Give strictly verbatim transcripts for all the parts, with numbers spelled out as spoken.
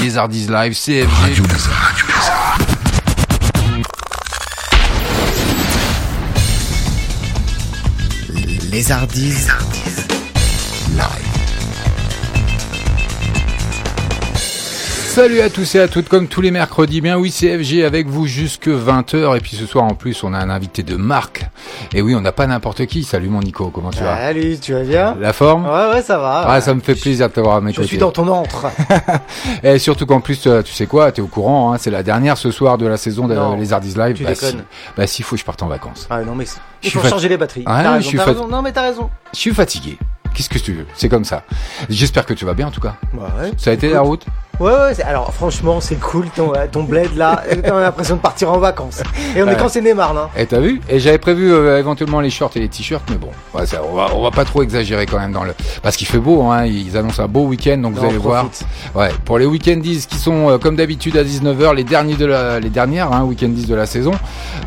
Les Ardises Live, C F G. Radio Lézard, Radio Lézard. Les Ardises Live. Salut à tous et à toutes, comme tous les mercredis, bien oui, C F G avec vous jusque vingt heures, et puis ce soir en plus on a un invité de marque, et oui on n'a pas n'importe qui. Salut mon Nico, comment tu vas? Salut, tu vas bien? La forme? Ouais ouais, ça va. Ah ouais, ça me fait plaisir de t'avoir à mes côtés. Je suis dans ton antre. Et surtout qu'en plus tu sais quoi, t'es au courant, hein, c'est la dernière ce soir de la saison de non, Les Ardises Live. Tu bah, déconnes. Si, bah s'il faut je parte en vacances. Ah non mais il faut fat... changer les batteries, ah, t'as, non, raison, t'as fat... raison, non mais t'as raison. Je suis fatigué. Qu'est-ce que tu veux? C'est comme ça. J'espère que tu vas bien en tout cas. Bah ouais. Ça a été cool. La route? Ouais, ouais, c'est... alors franchement, c'est cool ton, ton bled là. On a l'impression de partir en vacances. Et on ouais. est quand c'est Nemours là. Et t'as vu? Et j'avais prévu euh, éventuellement les shorts et les t-shirts, mais bon, ouais, ça, on, va, on va pas trop exagérer quand même dans le. Parce qu'il fait beau, hein. Ils annoncent un beau week-end, donc non, vous allez voir. Ouais. Pour les weekendies qui sont euh, comme d'habitude à dix-neuf heures, les derniers de la, les dernières, hein, weekendies de la saison.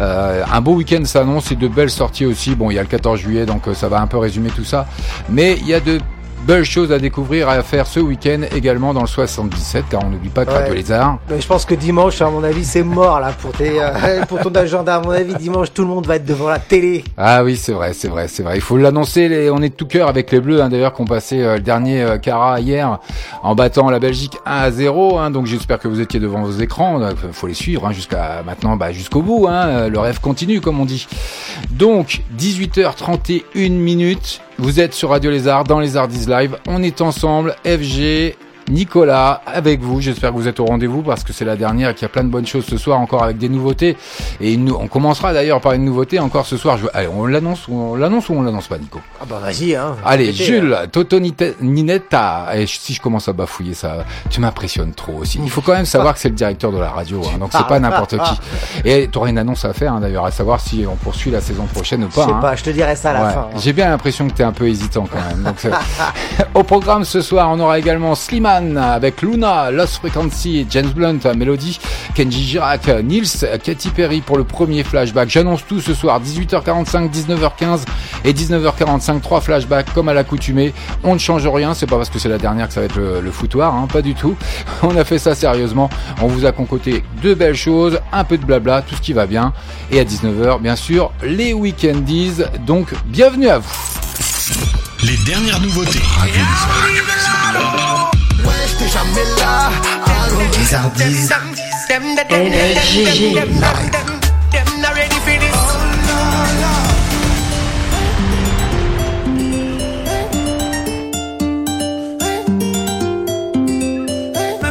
Euh, un beau week-end s'annonce et de belles sorties aussi. Bon, il y a le quatorze juillet, donc euh, ça va un peu résumer tout ça. Mais il y a de belles choses à découvrir, à faire ce week-end également dans le soixante-dix-sept, car on n'oublie pas que ouais. Radio Lézard. Mais je pense que dimanche, à mon avis, c'est mort là pour, tes, euh, pour ton agenda. À mon avis, dimanche, tout le monde va être devant la télé. Ah oui, c'est vrai, c'est vrai, c'est vrai. Il faut l'annoncer. Les... On est de tout cœur avec les Bleus, hein, d'ailleurs, qui ont passé euh, le dernier euh, quart hier en battant la Belgique un à zéro. Hein, donc j'espère que vous étiez devant vos écrans. Il faut les suivre hein, jusqu'à maintenant, bah, jusqu'au bout. Hein, le rêve continue, comme on dit. Donc dix-huit heures trente et une minutes. Vous êtes sur Radio Lézard, dans Les Ardises Live. On est ensemble, F G, Nicolas, avec vous. J'espère que vous êtes au rendez-vous parce que c'est la dernière et qu'il y a plein de bonnes choses ce soir encore avec des nouveautés. Et nous, on commencera d'ailleurs par une nouveauté encore ce soir. Je... Allez, on l'annonce, on l'annonce ou on l'annonce pas, Nico? Ah bah vas-y, hein. Allez, péter, Jules, hein. Toto Ninetta. Et si je commence à bafouiller ça, tu m'impressionnes trop aussi. Il faut quand même savoir que c'est le directeur de la radio, hein, donc c'est pas n'importe qui. Et t'auras une annonce à faire, hein, d'ailleurs, à savoir si on poursuit la saison prochaine ou pas. Je sais hein. pas, je te dirai ça à la ouais. fin. Hein. J'ai bien l'impression que t'es un peu hésitant quand même. Donc, au programme ce soir, on aura également Slimane avec Luna, Lost Frequency, James Blunt, Mélodie, Kendji Girac, Nils, Katy Perry pour le premier flashback. J'annonce tout ce soir, dix-huit heures quarante-cinq, dix-neuf heures quinze et dix-neuf heures quarante-cinq, trois flashbacks comme à l'accoutumée. On ne change rien, c'est pas parce que c'est la dernière que ça va être le, le foutoir, hein, pas du tout. On a fait ça sérieusement, on vous a concocté deux belles choses, un peu de blabla, tout ce qui va bien. Et à dix-neuf heures, bien sûr, les weekendies, donc bienvenue à vous. Les dernières nouveautés. Jamais là, les Ardises, L G G. Même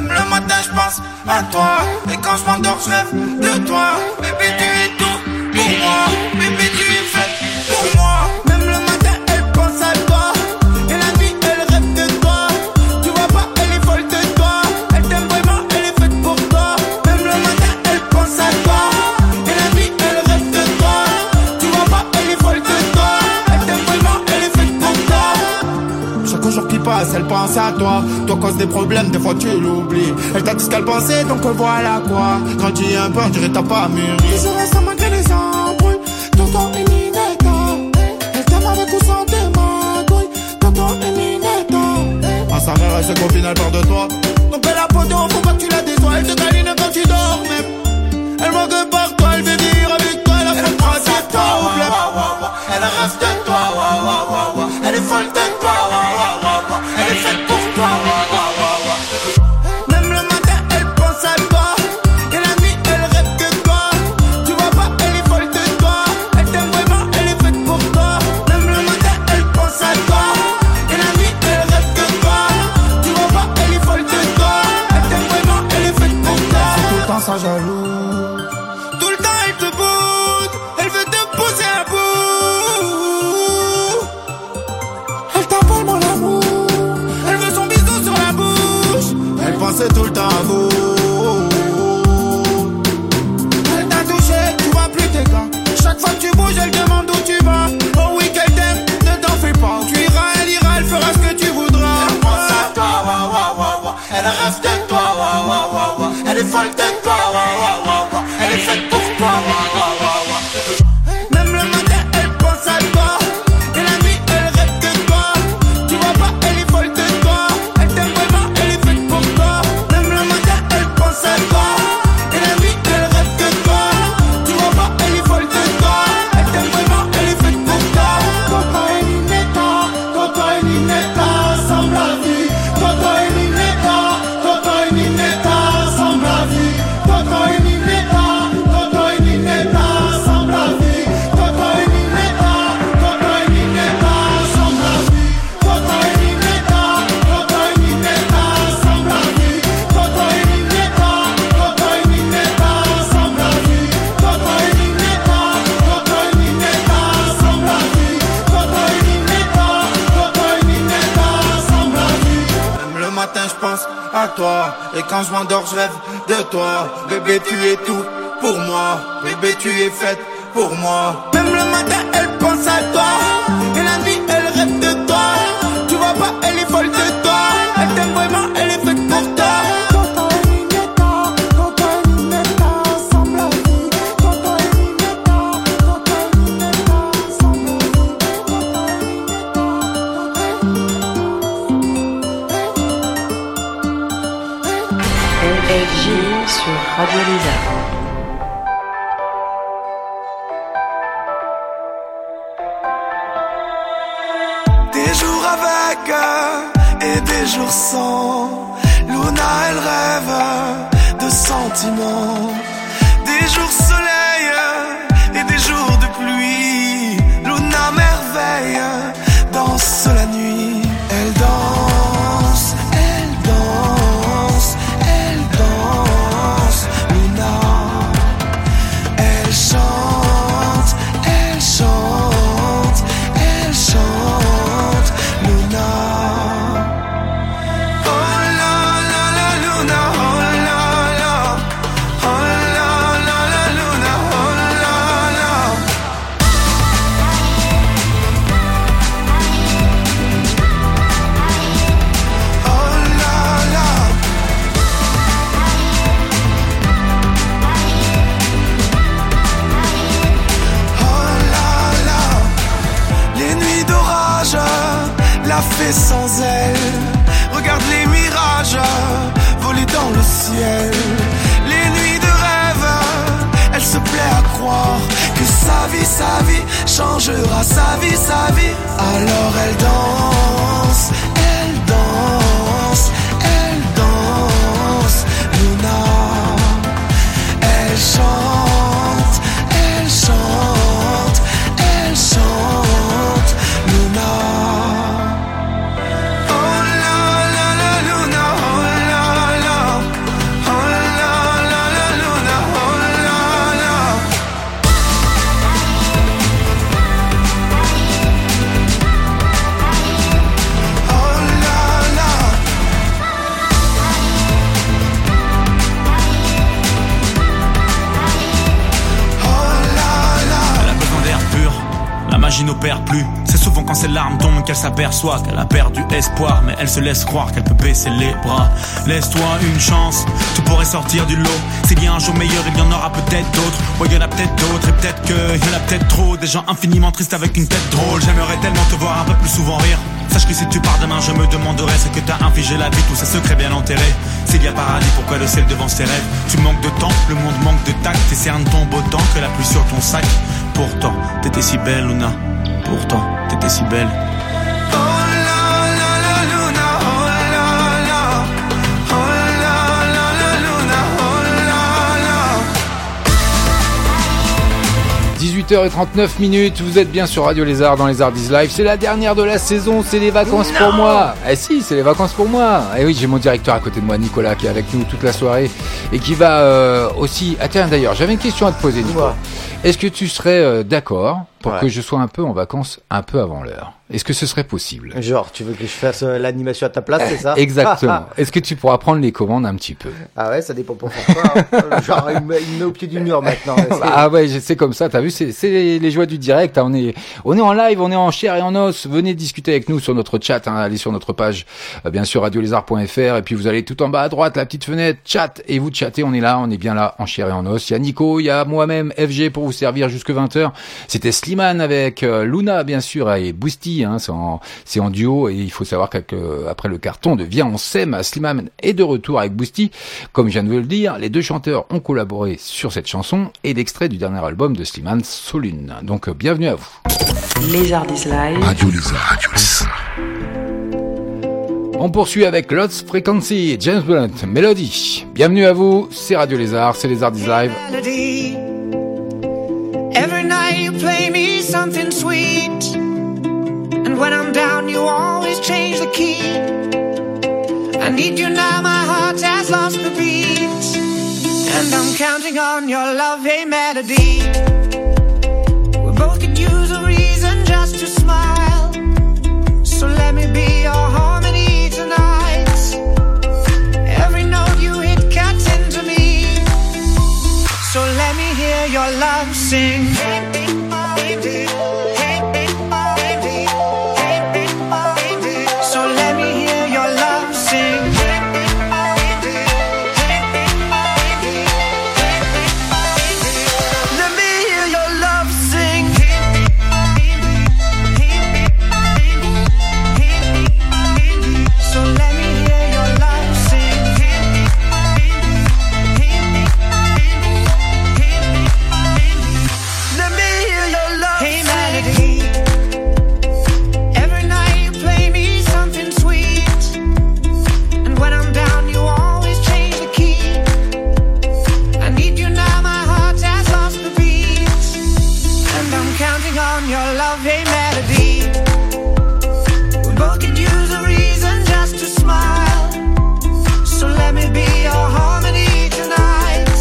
le matin je pense à toi, et quand je m'endors je rêve de toi. Bébé tu es tout pour moi, bébé tu es faite pour moi. Même le matin elle pense à toi. Elle pense à toi, toi cause des problèmes, des fois tu l'oublies. Elle t'a dit ce qu'elle pensait, donc voilà quoi. Quand tu es un peu, on dirait t'as pas mûri. Toujours restes à malgré les embrouilles. Tonton et Ninetta, elle t'aime avec ou sans tes magouilles. Tonton et Ninetta, à sa mère elle sait qu'au final part de toi. Donc elle a pas d'or, faut pas que tu la déçois. Elle te câline quand tu dors, mais elle manque par toi, elle veut vivre avec toi. Elle, elle pense à toi, oublie pas. Elle rêve de toi, wa, wa, wa, wa. Elle est folle de toi, wa, wa, wa. Elle est faite pour toi, wa, wa, wa, wa. Même le matin, elle pense à toi. Et la nuit, elle rêve que toi. Tu vois pas, elle est folle de toi. Elle t'aime vraiment, elle est faite pour toi. Même le matin, elle pense à toi. Et la nuit, elle rêve que toi. Tu vois pas, elle est folle de toi. Elle t'aime vraiment, elle est faite pour toi. C'est tout le temps ça jaloux. Tout le temps, elle te boude. Elle veut te pousser à bout. Elle t'appelle mon amour. C'est tout le temps à vous. Elle t'a touché, tu vois plus tes gants. Chaque fois que tu bouges, elle demande où tu vas. Oh oui, qu'elle t'aime, ne t'en fais pas. Tu iras, elle ira, elle fera ce que tu voudras. Elle pense à toi, wa, wa, wa, wa. Elle rêve de toi, wa, wa, wa, wa. Elle est folle de toi, wa, wa, wa, wa. Elle est faite pour toi, wa, wa, wa, wa. Elle est folle de toi, pense à toi. Et quand je m'endors, je rêve de toi. Bébé, tu es tout pour moi. Bébé, tu es faite pour moi. Même le matin, elle pense à toi. Et la nuit, elle rêve de toi. Tu vois pas, elle est folle de toi. Elle t'aime vraiment, elle est faite pour toi. Sur Radio Lézard. Des jours avec eux et des jours sans. Luna, elle rêve de sentiments. Des jours soleil et des jours de pluie. Luna, merveille, danse la nuit. Elle danse, elle danse, elle danse. Sans elle, regarde les mirages voler dans le ciel. Les nuits de rêve, elle se plaît à croire que sa vie, sa vie changera, sa vie, sa vie. Alors elle danse, elle danse, elle danse, Luna. Elle chante, elle chante, elle chante, Luna. Magie n'opère plus. C'est souvent quand ses larmes tombent qu'elle s'aperçoit qu'elle a perdu espoir, mais elle se laisse croire qu'elle peut baisser les bras. Laisse-toi une chance, tu pourrais sortir du lot. S'il y a un jour meilleur, il y en aura peut-être d'autres. Ouais, il y en a peut-être d'autres, et peut-être qu'il y en a peut-être trop. Des gens infiniment tristes avec une tête drôle. J'aimerais tellement te voir un peu plus souvent rire. Sache que si tu pars demain, je me demanderai ce que t'as infligé la vie, tous ces secrets bien enterrés. S'il y a paradis, pourquoi le ciel devant ses rêves? Tu manques de temps, le monde manque de tact. Tes cernes tombent autant que la pluie sur ton sac. Pourtant, t'étais si belle, Luna. Pourtant, t'étais si belle. dix-huit heures trente-neuf minutes, vous êtes bien sur Radio Lézard dans Les Ardises Live. C'est la dernière de la saison, c'est les vacances non. pour moi. Eh si, c'est les vacances pour moi. Eh oui, j'ai mon directeur à côté de moi, Nicolas, qui est avec nous toute la soirée et qui va euh, aussi... Ah tiens, d'ailleurs, j'avais une question à te poser, Nicolas. Ouais. Est-ce que tu serais euh, d'accord pour ouais. que je sois un peu en vacances un peu avant l'heure? Est-ce que ce serait possible? Genre, tu veux que je fasse euh, l'animation à ta place, c'est ça? Exactement. Est-ce que tu pourras prendre les commandes un petit peu? Ah ouais, ça dépend pour pourquoi. Genre, il me met au pied du mur maintenant. C'est... Ah ouais, c'est comme ça, t'as vu, c'est, c'est les, les joies du direct. Hein, on, est, on est en live, on est en chair et en os. Venez discuter avec nous sur notre chat. Hein, allez sur notre page, euh, bien sûr, radio lézard point f r. Et puis vous allez tout en bas à droite, la petite fenêtre, chat. Et vous chattez, on est là, on est bien là, en chair et en os. Il y a Nico, il y a moi-même, F G, pour vous servir jusque vingt heures. C'était Slimane avec euh, Luna, bien sûr, et Boostee. Hein, c'est, en, c'est en duo et il faut savoir qu'après le carton de Viens on s'aime, Slimane est de retour avec Boostee. Comme je viens de vous le dire, les deux chanteurs ont collaboré sur cette chanson et l'extrait du dernier album de Slimane, Solune. Donc bienvenue à vous. Lézardises Live. Radio Lézard. On poursuit avec Lost Frequency, James Blunt, Mélodie. Bienvenue à vous, c'est Radio Lézard, c'est Lézardises Live. Every night you play me something sweet. And when I'm down, you always change the key. I need you now, my heart has lost the beat. And I'm counting on your lovely melody. We both could use a reason just to smile. So let me be your harmony tonight. sing. So let me hear your love sing. Let me hear your love sing. So let me hear your love sing. Let me hear your love sing. Hey melody. Every night you play me something sweet, and when I'm down you always change the key. I need you now, my heart has lost the beat, and I'm counting on your love, hey melody. We both could use a reason just to smile, so let me be your harmony tonight.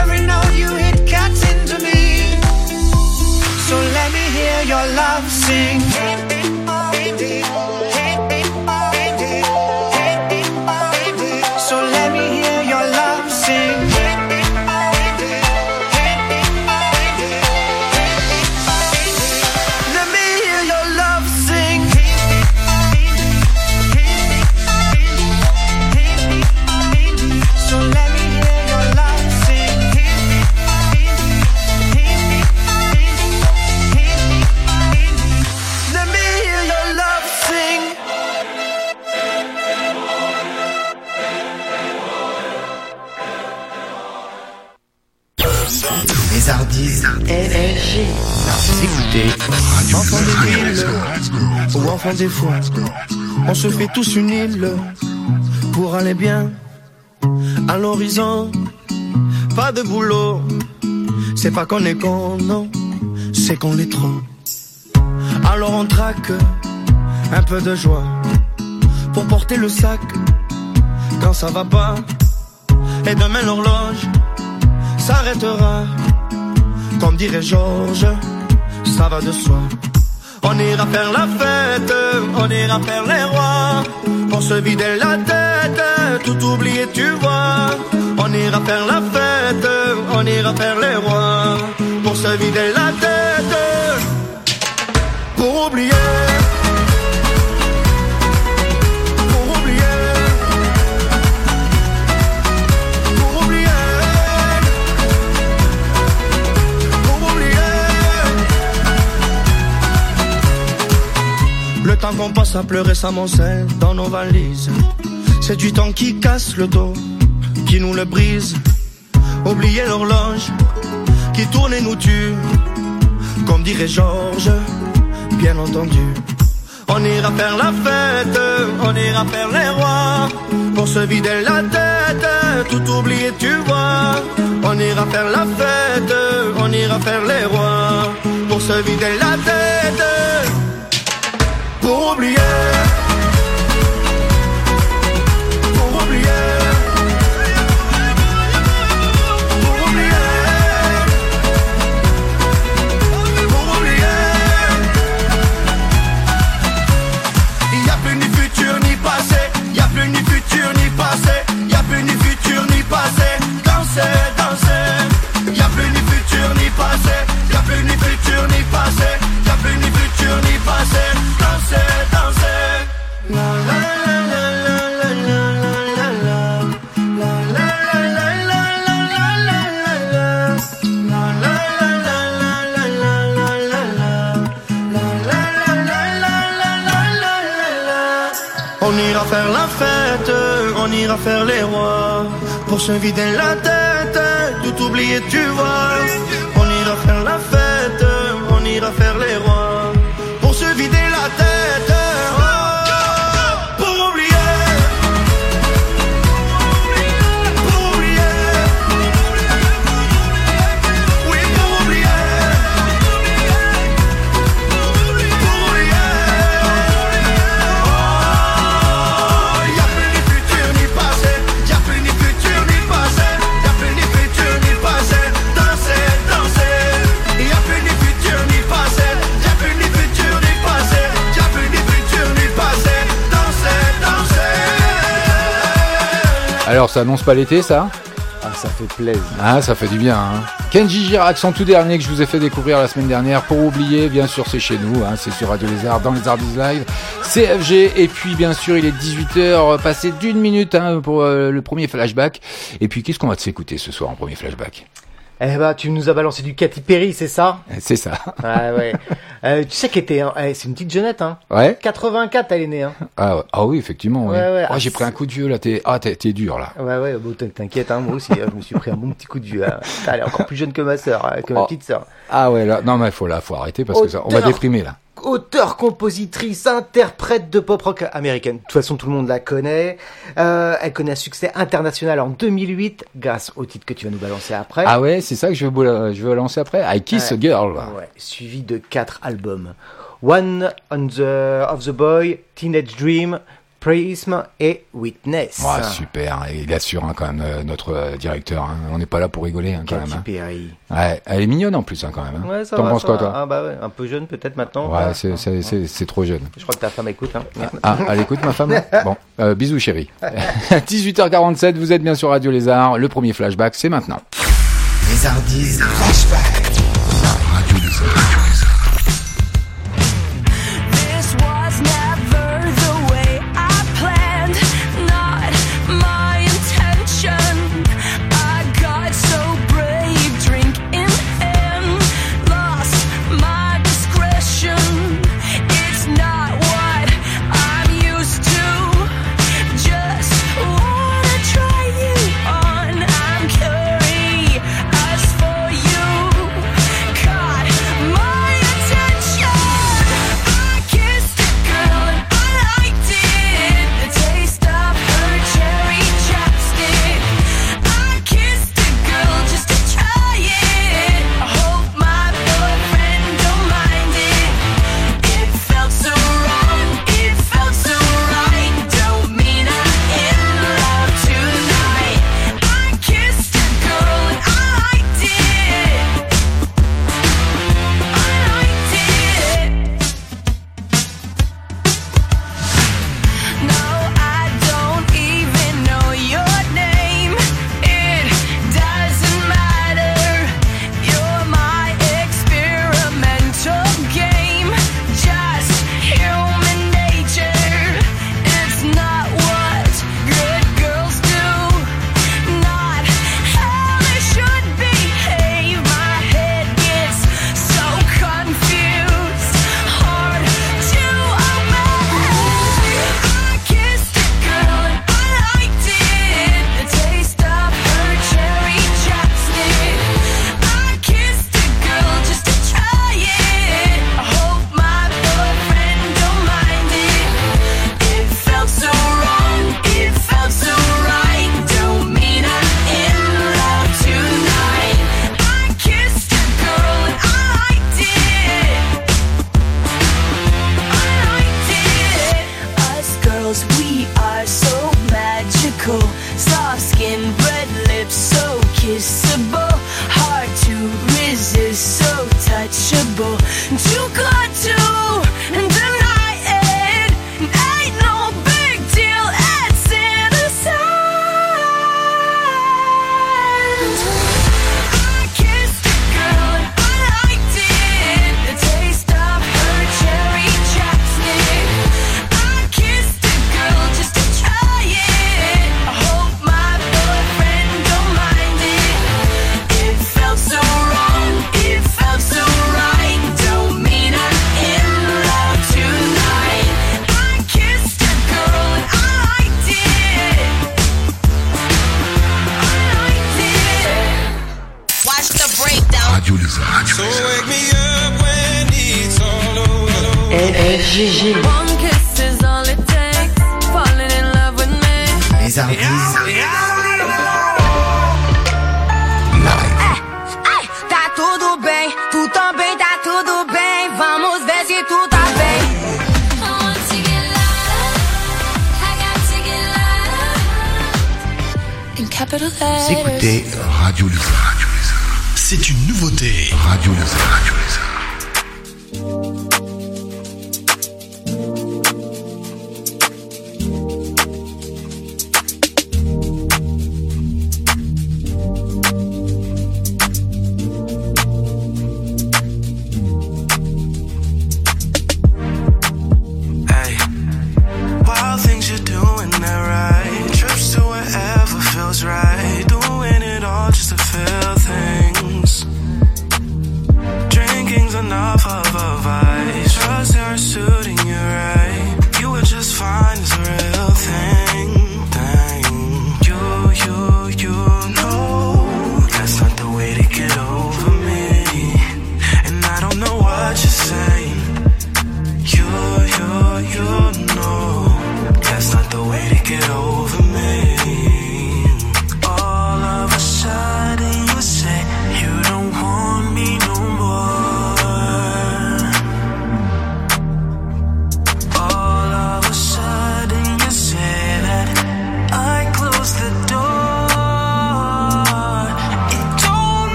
Every note you hit cuts into me, so let me hear your love sing. So let me hear your love sing. Let me hear your love sing. So let me hear your love sing. Let me hear your love sing. Les Ardises. F G. Écoutez, enfants des villes, ou enfants des fois, on se fait tous une île pour aller bien à l'horizon. Pas de boulot, c'est pas qu'on est con, non, c'est qu'on l'est trop. Alors on traque un peu de joie pour porter le sac quand ça va pas. Et demain l'horloge s'arrêtera, comme dirait Georges, ça va de soi. On ira faire la fête, on ira faire les rois, pour se vider la tête, tout oublier tu vois. On ira faire la fête, on ira faire les rois, pour se vider la tête, pour oublier. Pour oublier, pour oublier, pour oublier. Le temps qu'on passe à pleurer s'amoncelle dans nos valises. C'est du temps qui casse le dos, qui nous le brise. Oublier l'horloge qui tourne et nous tue, comme dirait Georges, bien entendu. On ira faire la fête, on ira faire les rois, pour se vider la tête, tout oublier tu vois. On ira faire la fête, on ira faire les rois, pour se vider la tête, pour oublier. Pour oublier, pour oublier, pour oublier. Il n'y a plus ni futur ni passé, il n'y a plus ni futur ni passé, il n'y a plus ni futur ni passé. Danser, danser, il n'y a plus ni futur ni passé, il n'y a plus ni futur ni passé, il n'y a plus ni futur ni passé. Danser, danser, la la la la. On ira faire la fête, on ira faire les rois, pour se vider la tête, tout oublier tu vois. On ira faire la fête, on ira faire les rois, pour se vider la tête, oh, pour oublier. Pour oublier, oui pour oublier, pour oublier. Oh, y a plus ni futur ni passé, y a plus ni futur ni passé, y a plus ni futur ni passé. Danser, danser, y a plus ni futur ni passé, y a plus ni futur ni passé, y a plus ni futur ni passé. Danser, danser. Alors, ça annonce pas l'été, ça? Ah, ça fait plaisir. Ah, ça fait du bien. Hein. Kendji Girac, son tout dernier que je vous ai fait découvrir la semaine dernière. Pour oublier, bien sûr, c'est chez nous. Hein, c'est sur Radio Lézard, dans les Ardises Live. C F G. Et puis, bien sûr, il est dix-huit heures, passé d'une minute hein, pour euh, le premier flashback. Et puis, qu'est-ce qu'on va s'écouter ce soir en premier flashback ? Eh ben, tu nous as balancé du Katy Perry, c'est ça ? C'est ça. Ah, ouais. euh, tu sais qu'elle était, hein, c'est une petite jeunette, hein. Ouais. quatre-vingt-quatre, elle est née, hein. Ah, ouais. Ah oui, effectivement, ouais. ouais, ouais. Ah, ah, j'ai pris un coup de vieux, là, t'es, ah, t'es, t'es dur, là. Ouais, ouais, bon, t'inquiète, hein, moi aussi, je me suis pris un bon petit coup de vieux, hein. Elle est encore plus jeune que ma sœur, que ma oh. petite sœur. Ah ouais, là, non, mais faut, là, faut arrêter parce Auteur. que ça, on va déprimer, là. Auteure, compositrice, interprète de pop rock américaine. De toute façon, tout le monde la connaît. Euh, elle connaît un succès international en deux mille huit, grâce au titre que tu vas nous balancer après. Ah ouais, c'est ça que je veux, je veux lancer après. I Kiss ouais. a Girl. Ouais, suivi de quatre albums. One on the, of the Boy, Teenage Dream, Prism et Witness. Oh, super, il assure hein, quand même euh, notre euh, directeur. Hein. On n'est pas là pour rigoler hein, quand Katy même. Perry. Hein. Ouais, elle est mignonne en plus hein, quand même. Hein. Ouais, ça T'en va, penses ça quoi va. toi ah, bah, ouais. Un peu jeune peut-être maintenant. Ouais, bah, c'est, c'est, c'est, c'est trop jeune. Je crois que ta femme écoute. Hein. Ah, elle écoute ma femme. Bon, euh, bisous chérie. dix-huit heures quarante-sept, vous êtes bien sur Radio Lézard. Le premier flashback, c'est maintenant. Lézardise flashback. Radio Lézard.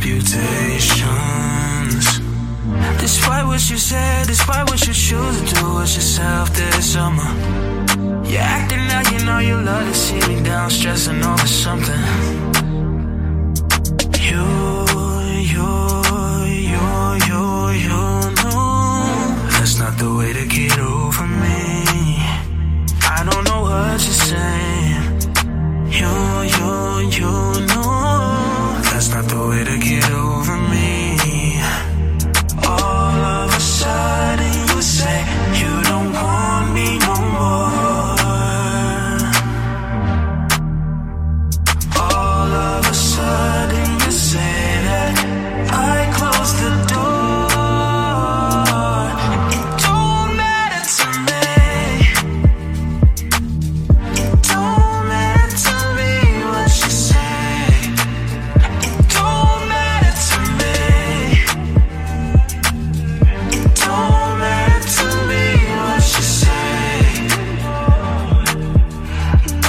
reputations. Despite what you said, despite what you choose to do with yourself this summer, you're acting like you know you love to see me down, stressing over something. You, you, you, you, you know that's not the way to get over me. I don't know what you're saying. You, you, you know that's not the way to get over me. All of a sudden you say you don't want me no more. All of a sudden you say that I closed the door. It don't matter to me. It don't matter to me what you say. It don't matter to me. It don't matter to me what you say. No,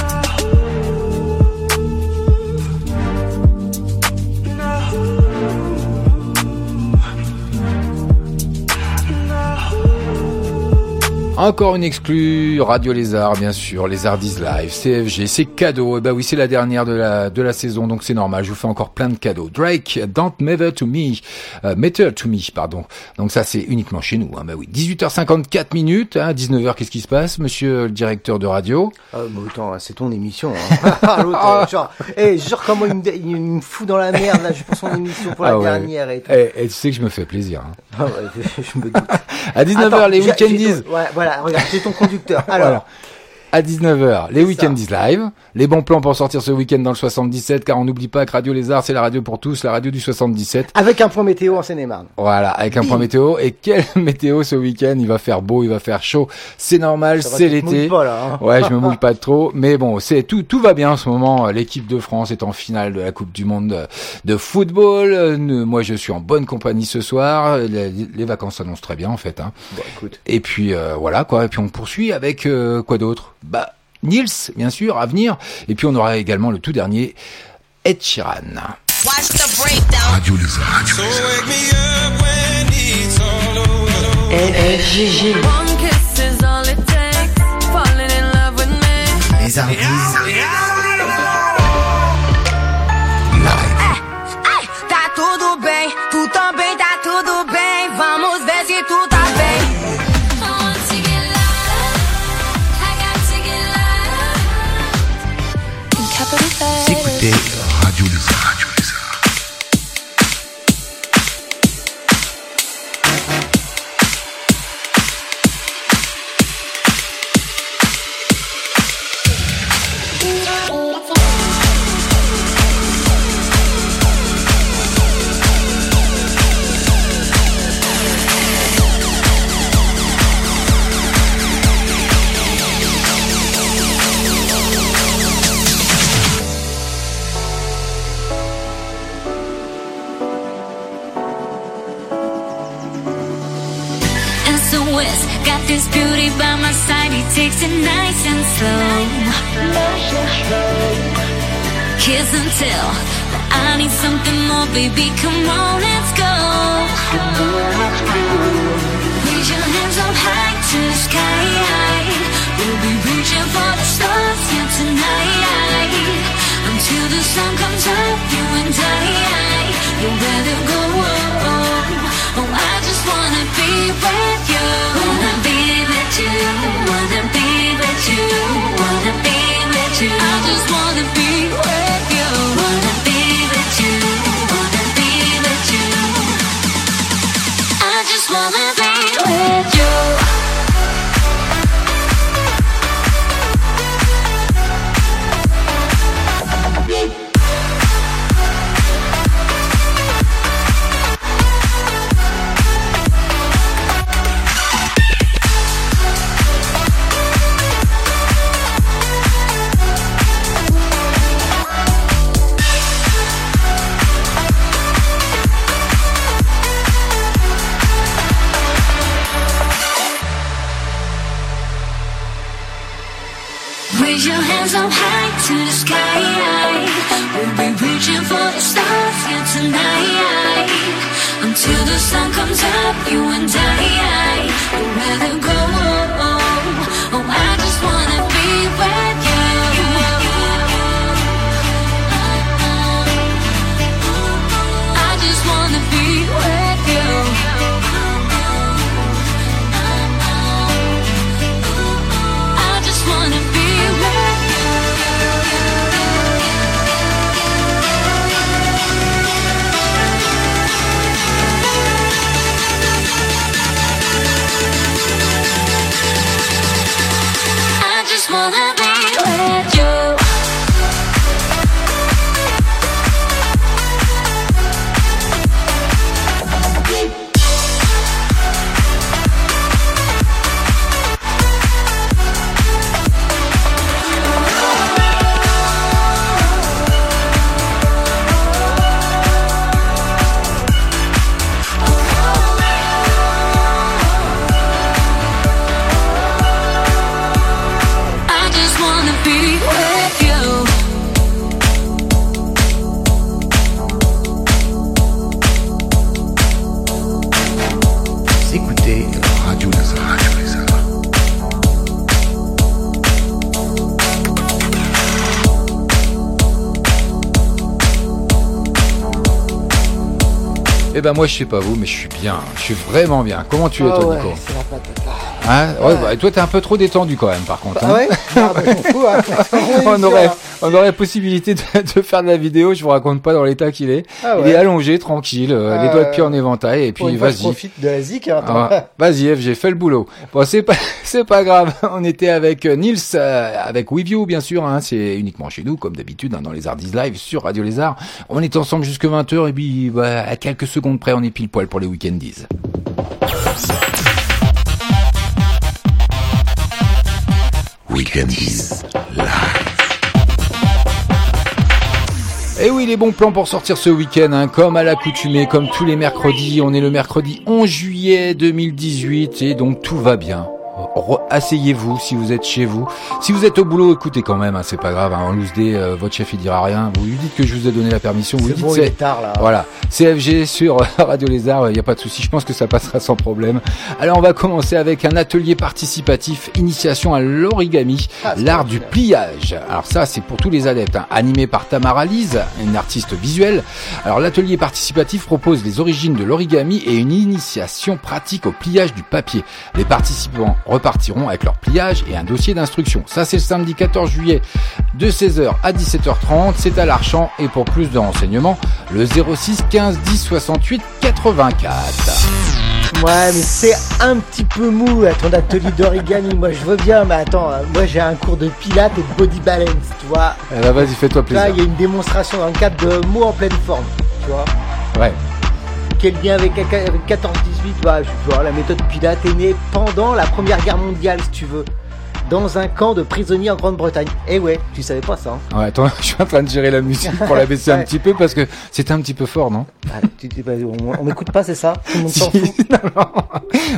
no, no. Encore une exclue, Radio Lézard, bien sûr, Lézardises Live, C F G, c'est cadeau. Eh ben oui, c'est la dernière de la de la saison, donc c'est normal. Je vous fais encore plein de cadeaux. Drake, Don't Matter to Me, euh, Matter to Me, pardon. Donc ça, c'est uniquement chez nous. Hein. Ben oui, dix-huit heures cinquante-quatre minutes, hein, dix-neuf heures. Qu'est-ce qui se passe, monsieur le directeur de radio? Euh, bah, attends, c'est ton émission. Hein. L'autre, euh, genre, hey, genre comment il me, il me fout dans la merde là. Je pense son émission pour la ah ouais. dernière et tout. Et, et tu sais que je me fais plaisir. Hein. Ah ouais, je, je me doute. À dix-neuf heures, les week-endies. Ouais, voilà. Regarde, c'est ton conducteur. Alors, voilà. À dix-neuf heures, les week-endies live, les bons plans pour sortir ce week-end dans le soixante-dix-sept, car on n'oublie pas que Radio Lézard, c'est la radio pour tous, la radio du soixante-dix-sept. Avec un point météo en Seine-et-Marne. Voilà, avec Bim. un point météo. Et quelle météo ce week-end? Il va faire beau, il va faire chaud. C'est normal, c'est l'été. Pas, là, hein. Ouais, je me mouille pas trop. Mais bon, c'est tout, tout va bien en ce moment. L'équipe de France est en finale de la Coupe du Monde de football. Moi, je suis en bonne compagnie ce soir. Les, les vacances s'annoncent très bien, en fait, hein. Bon, écoute. Et puis, euh, voilà, quoi. Et puis, on poursuit avec, euh, quoi d'autre? Bah, Nils, bien sûr, à venir. Et puis on aura également le tout dernier Ed Sheeran. Watch the breakdown. Radio Lézard, Radio Lézard. Les Ardises Live. Ai, tá tudo bem, tu também tá tudo bem. Vamos ver se tu tá bem. Écoutez Radio Lézard, Radio Lézard. Got this beauty by my side, he takes it nice and slow. Kiss and tell, but I need something more, baby, come on, let's go. Raise your hands up high to the sky, we'll be reaching for the stars here tonight. Until the sun comes up, you and I, you'll better go home. Oh, I just wanna be with you. Wanna be with you. Wanna be with you. Wanna be with you. I just wanna be with you. Wanna be with you. Wanna be with you. I just wanna be with you. Raise your hands up high to the sky. We'll be reaching for the stars. here tonight until the sun comes up, you and I. I'd rather go home. Oh, I just wanna be with you. I just wanna be with you. I just wanna be with you. Wanna be with you. Eh ben moi je sais pas vous mais je suis bien, je suis vraiment bien. Comment tu es oh toi ouais, Nico? C'est la patate là. Hein ouais, ouais. Bah, toi t'es un peu trop détendu quand même par contre. Bah, hein ouais. Non, bah, on, fout, hein. on aurait, on aurait possibilité de, de faire de la vidéo. Je vous raconte pas dans l'état qu'il est. Ah ouais. Il est allongé, tranquille, euh, ah, les doigts de pied en éventail et puis vas-y. Profite de la zik. Hein, ah, vas-y, F G, fais le boulot. Bon c'est pas, c'est pas grave. On était avec Nils, euh, avec WeView bien sûr. Hein, c'est uniquement chez nous comme d'habitude hein, dans les Ardises Live sur Radio Lézard. On est ensemble jusque vingt heures et puis bah, à quelques secondes. Près, on est pile poil pour les Weekendies. Weekendies live. Et oui, les bons plans pour sortir ce week-end, hein, comme à l'accoutumée, comme tous les mercredis. On est le mercredi onze juillet deux mille dix-huit et donc tout va bien. Asseyez-vous si vous êtes chez vous. Si vous êtes au boulot, écoutez quand même, hein, c'est pas grave. Hein, en loose day, euh, votre chef il dira rien. Vous lui dites que je vous ai donné la permission. Vous c'est lui dites bon, c'est tard là. Voilà, C F G sur Radio Lézard, il n'y a pas de souci. Je pense que ça passera sans problème. Alors on va commencer avec un atelier participatif, initiation à l'origami, ah, l'art du pliage. Alors ça c'est pour tous les adeptes, hein, animé par Tamara Lise, une artiste visuelle. Alors l'atelier participatif propose les origines de l'origami et une initiation pratique au pliage du papier. Les participants repartiront avec leur pliage et un dossier d'instruction. Ça, c'est le samedi quatorze juillet de seize heures à dix-sept heures trente. C'est à l'Archamp et pour plus de renseignements, le zéro six quinze dix soixante-huit quatre-vingt-quatre. Ouais mais c'est un petit peu mou à ton atelier d'origami, moi je veux bien mais attends, moi j'ai un cours de pilates et de body balance, tu vois. Eh ben vas-y, fais-toi plaisir. Là, il y a une démonstration dans le cadre de mots en pleine forme, tu vois. Ouais. Quel lien avec quatorze dix-huit, bah, vois, la méthode Pilate est née pendant la Première Guerre mondiale, si tu veux, dans un camp de prisonniers en Grande-Bretagne. Eh ouais, tu savais pas ça. Hein. Ouais, attends, je suis en train de gérer la musique pour la baisser ouais. Un petit peu parce que c'était un petit peu fort, non bah, tu, tu, bah, On, on m'écoute pas, c'est ça? Tout le monde s'en fout. Non, non.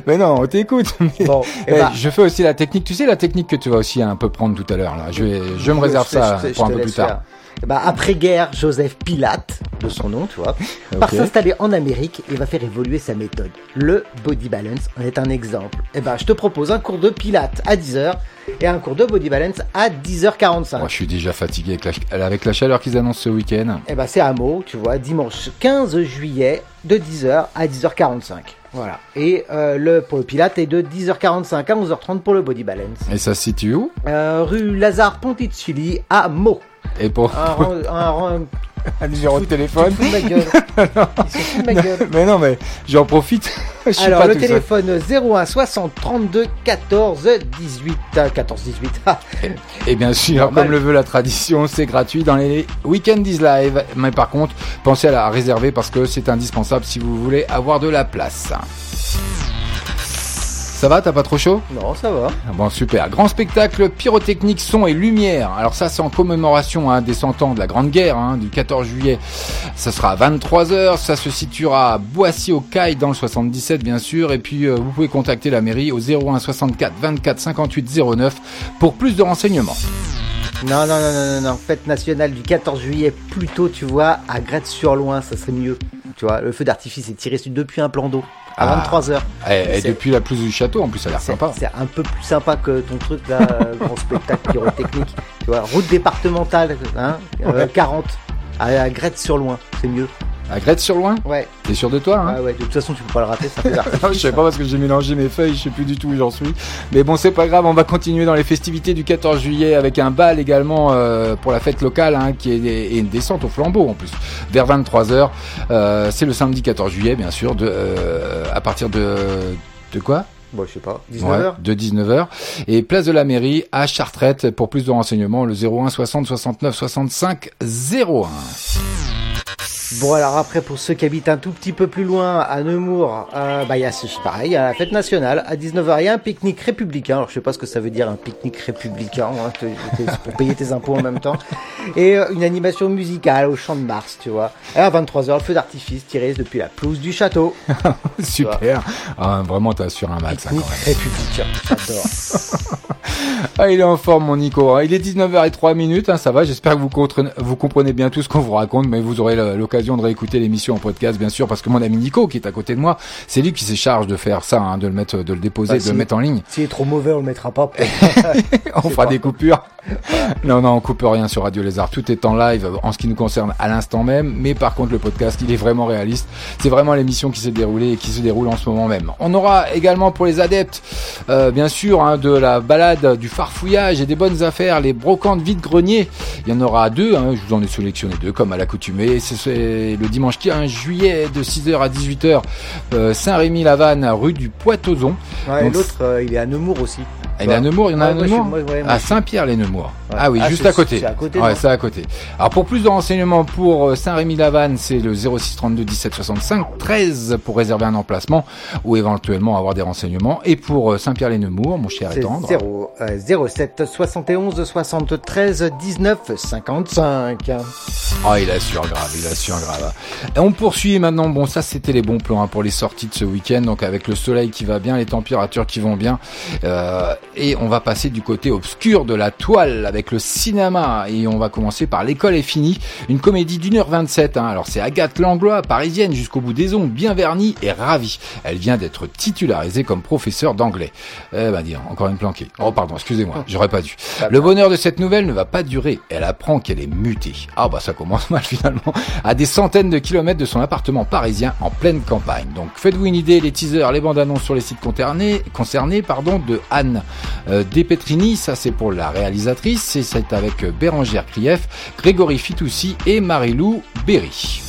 Mais non, on t'écoute. Mais... Bon, eh, bah... je fais aussi la technique, tu sais la technique que tu vas aussi un peu prendre tout à l'heure. Là. Je, vais, je me réserve je, ça je, je, pour je un peu plus tard. Faire. Bah, après-guerre, Joseph Pilate, de son nom, tu vois, okay. part s'installer en Amérique et va faire évoluer sa méthode. Le body balance en est un exemple. Et ben, bah, je te propose un cours de Pilate à dix heures et un cours de body balance à dix heures quarante-cinq. Oh, je suis déjà fatigué avec la, avec la chaleur qu'ils annoncent ce week-end. Et ben, bah, c'est à Meaux, tu vois, dimanche quinze juillet de dix heures à dix heures quarante-cinq. Voilà. Et euh, le, pour le Pilate est de dix heures quarante-cinq à onze heures trente pour le body balance. Et ça se situe où ? euh, Rue Lazare Ponticelli à Meaux. Et pour un, un, un, un, un numéro de téléphone. Ils se foutent de ma gueule. Mais non, mais j'en profite. Je alors pas le téléphone zéro un soixante trente-deux quatorze dix-huit quatorze dix-huit. et, et bien sûr, normal. Comme le veut la tradition, c'est gratuit dans les Weekendies Live. Mais par contre, pensez à la réserver parce que c'est indispensable si vous voulez avoir de la place. Ça va, t'as pas trop chaud ? Non, ça va. Bon, super. Grand spectacle pyrotechnique, son et lumière. Alors ça, c'est en commémoration hein, des cent ans de la Grande Guerre, hein, du quatorze juillet. Ça sera à vingt-trois heures. Ça se situera à Boissy-aux-Cailles, dans le soixante-dix-sept, bien sûr. Et puis, euh, vous pouvez contacter la mairie au zéro un soixante-quatre vingt-quatre cinquante-huit zéro neuf pour plus de renseignements. Non, non, non, non, non, fête nationale du quatorze juillet, plutôt, tu vois, à Gretz-sur-Loing, ça serait mieux. Tu vois, le feu d'artifice est tiré depuis un plan d'eau, à ah. vingt-trois heures. Et, et depuis la pelouse du château, en plus, ça a l'air c'est, sympa. C'est un peu plus sympa que ton truc, là, grand spectacle pyrotechnique. Tu vois, route départementale, hein, ouais. euh, quarante, à, à Gretz-sur-Loing, c'est mieux. À Gretz-sur-Loing ? Ouais. T'es sûr de toi, hein ? Ah ouais, de toute façon, tu peux pas le rater, ça fait l'artifice. Je sais pas parce que j'ai mélangé mes feuilles, je sais plus du tout où j'en suis. Mais bon, c'est pas grave, on va continuer dans les festivités du quatorze juillet avec un bal également euh, pour la fête locale, hein, qui est et une descente au flambeau en plus. Vers vingt-trois heures, euh, c'est le samedi quatorze juillet, bien sûr, de euh, à partir de de quoi ? Bon, je sais pas, dix-neuf heures ouais, de dix-neuf heures. Et place de la mairie à Chartrettes. Pour plus de renseignements, le zéro un soixante soixante-neuf soixante-cinq zéro un. Bon, alors après, pour ceux qui habitent un tout petit peu plus loin, à Nemours, euh, bah, il y a ce, pareil, il y a la fête nationale. À dix-neuf heures, il y a un pique-nique républicain. Alors, je sais pas ce que ça veut dire, un pique-nique républicain, hein, t'es, t'es, pour payer tes impôts en même temps. Et euh, une animation musicale au Champ de Mars, tu vois. Et à vingt-trois heures, le feu d'artifice tiré depuis la pelouse du château. Super. Ah, vraiment, t'as sur un match, ça, quand même. Républicain, j'adore. Ah, il est en forme, mon Nico. Il est dix-neuf heures zéro trois minutes, hein, ça va. J'espère que vous, contre... vous comprenez bien tout ce qu'on vous raconte, mais vous aurez l'occasion de réécouter l'émission en podcast, bien sûr, parce que mon ami Nico, qui est à côté de moi, c'est lui qui se charge de faire ça, hein, de le mettre, de le déposer, bah, de si le mettre en ligne. S'il est trop mauvais, on le mettra pas. On fera pas des coupures. Non, non, on coupe rien sur Radio Lézard. Tout est en live, en ce qui nous concerne, à l'instant même. Mais par contre, le podcast, il est vraiment réaliste. C'est vraiment l'émission qui s'est déroulée et qui se déroule en ce moment même. On aura également pour les adeptes, euh, bien sûr, hein, de la balade, du farfouillage et des bonnes affaires, les brocantes vide-greniers. Il y en aura deux, hein, je vous en ai sélectionné deux, comme à l'accoutumée. C'est, c'est le dimanche quinze juillet de six heures à dix-huit heures, euh, Saint-Rémy-Lavanne, rue du Poitauzon. Ouais, et l'autre, euh, il est à Nemours aussi. Il est à Nemours, il y en a ah, à Nemours moi, ouais, moi, à Saint-Pierre-les-Nemours. Ouais. Ah oui, ah, juste c'est, à côté. C'est à côté ouais, c'est à côté. Alors pour plus de renseignements pour Saint-Rémy-Lavanne, c'est le zéro six trente-deux dix-sept soixante-cinq treize pour réserver un emplacement ou éventuellement avoir des renseignements. Et pour Saint-Pierre-les-Nemours, mon cher étendre, zéro sept soixante et onze soixante-treize dix-neuf cinquante-cinq. Ah, il assure grave, il assure grave. Et on poursuit maintenant. Bon, ça c'était les bons plans, hein, pour les sorties de ce week-end. Donc avec le soleil qui va bien, les températures qui vont bien. Euh, Et on va passer du côté obscur de la toile avec le cinéma. Et on va commencer par L'école est finie, une comédie d'une heure vingt-sept. Hein. Alors c'est Agathe Langlois, parisienne jusqu'au bout des ongles, bien vernie et ravie. Elle vient d'être titularisée comme professeure d'anglais. Eh ben dis, encore une planquée. Oh pardon, excusez-moi, j'aurais pas dû. Le bonheur de cette nouvelle ne va pas durer. Elle apprend qu'elle est mutée. Ah bah ça commence mal finalement. À des centaines de kilomètres de son appartement parisien en pleine campagne. Donc faites-vous une idée, les teasers, les bandes annonces sur les sites concernés, concernés pardon, de Anne. Euh, Des Petrini, ça c'est pour la réalisatrice, et c'est avec Bérangère Krief, Grégory Fitoussi et Marie-Lou Berry.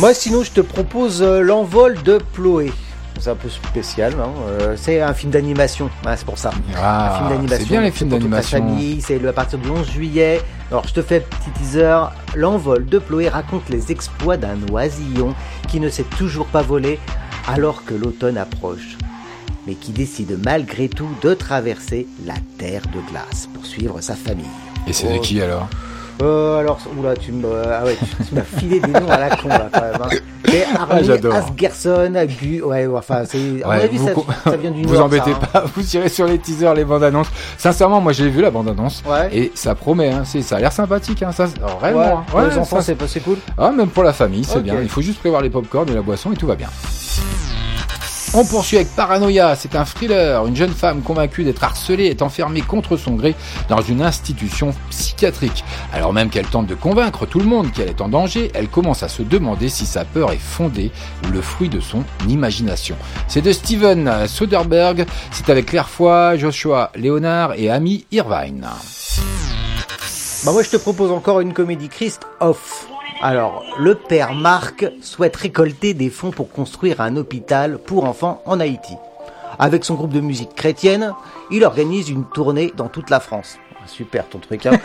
Moi sinon je te propose euh, L'Envol de Ploé. C'est un peu spécial, hein. euh, c'est un film d'animation, hein, c'est pour ça. Ah, un film d'animation. C'est bien les films c'est d'animation. Pour toute la famille, c'est le, à partir du onze juillet. Alors je te fais petit teaser. L'Envol de Ploé raconte les exploits d'un oisillon qui ne sait toujours pas voler alors que l'automne approche, mais qui décide malgré tout de traverser la terre de glace pour suivre sa famille. Et c'est de qui alors ? Euh, alors, oula, tu me, ah ouais, tu m'as filé des noms à la con, là, quand même, hein. Mais Armin, ah, Asgerson, Agu, ouais, enfin, c'est, à ouais, mon avis, ça, com... ça vient du Nord. Vous embêtez ça, pas, hein. Vous tirez sur les teasers, les bandes annonces. Sincèrement, moi, j'ai vu la bande annonce. Ouais. Et ça promet, hein, c'est, ça a l'air sympathique, hein, ça, vraiment, ouais, hein. Ouais, les ouais, enfants, ça, c'est pas, c'est cool. Ah, même pour la famille, c'est okay. Bien. Il faut juste prévoir les pop-corn et la boisson et tout va bien. On poursuit avec Paranoia, c'est un thriller. Une jeune femme convaincue d'être harcelée est enfermée contre son gré dans une institution psychiatrique. Alors même qu'elle tente de convaincre tout le monde qu'elle est en danger, elle commence à se demander si sa peur est fondée ou le fruit de son imagination. C'est de Steven Soderbergh, c'est avec Claire Foy, Joshua Léonard et Amy Irvine. Bah moi je te propose encore une comédie Christophe. Alors, le père Marc souhaite récolter des fonds pour construire un hôpital pour enfants en Haïti. Avec son groupe de musique chrétienne, il organise une tournée dans toute la France. Super ton truc, hein.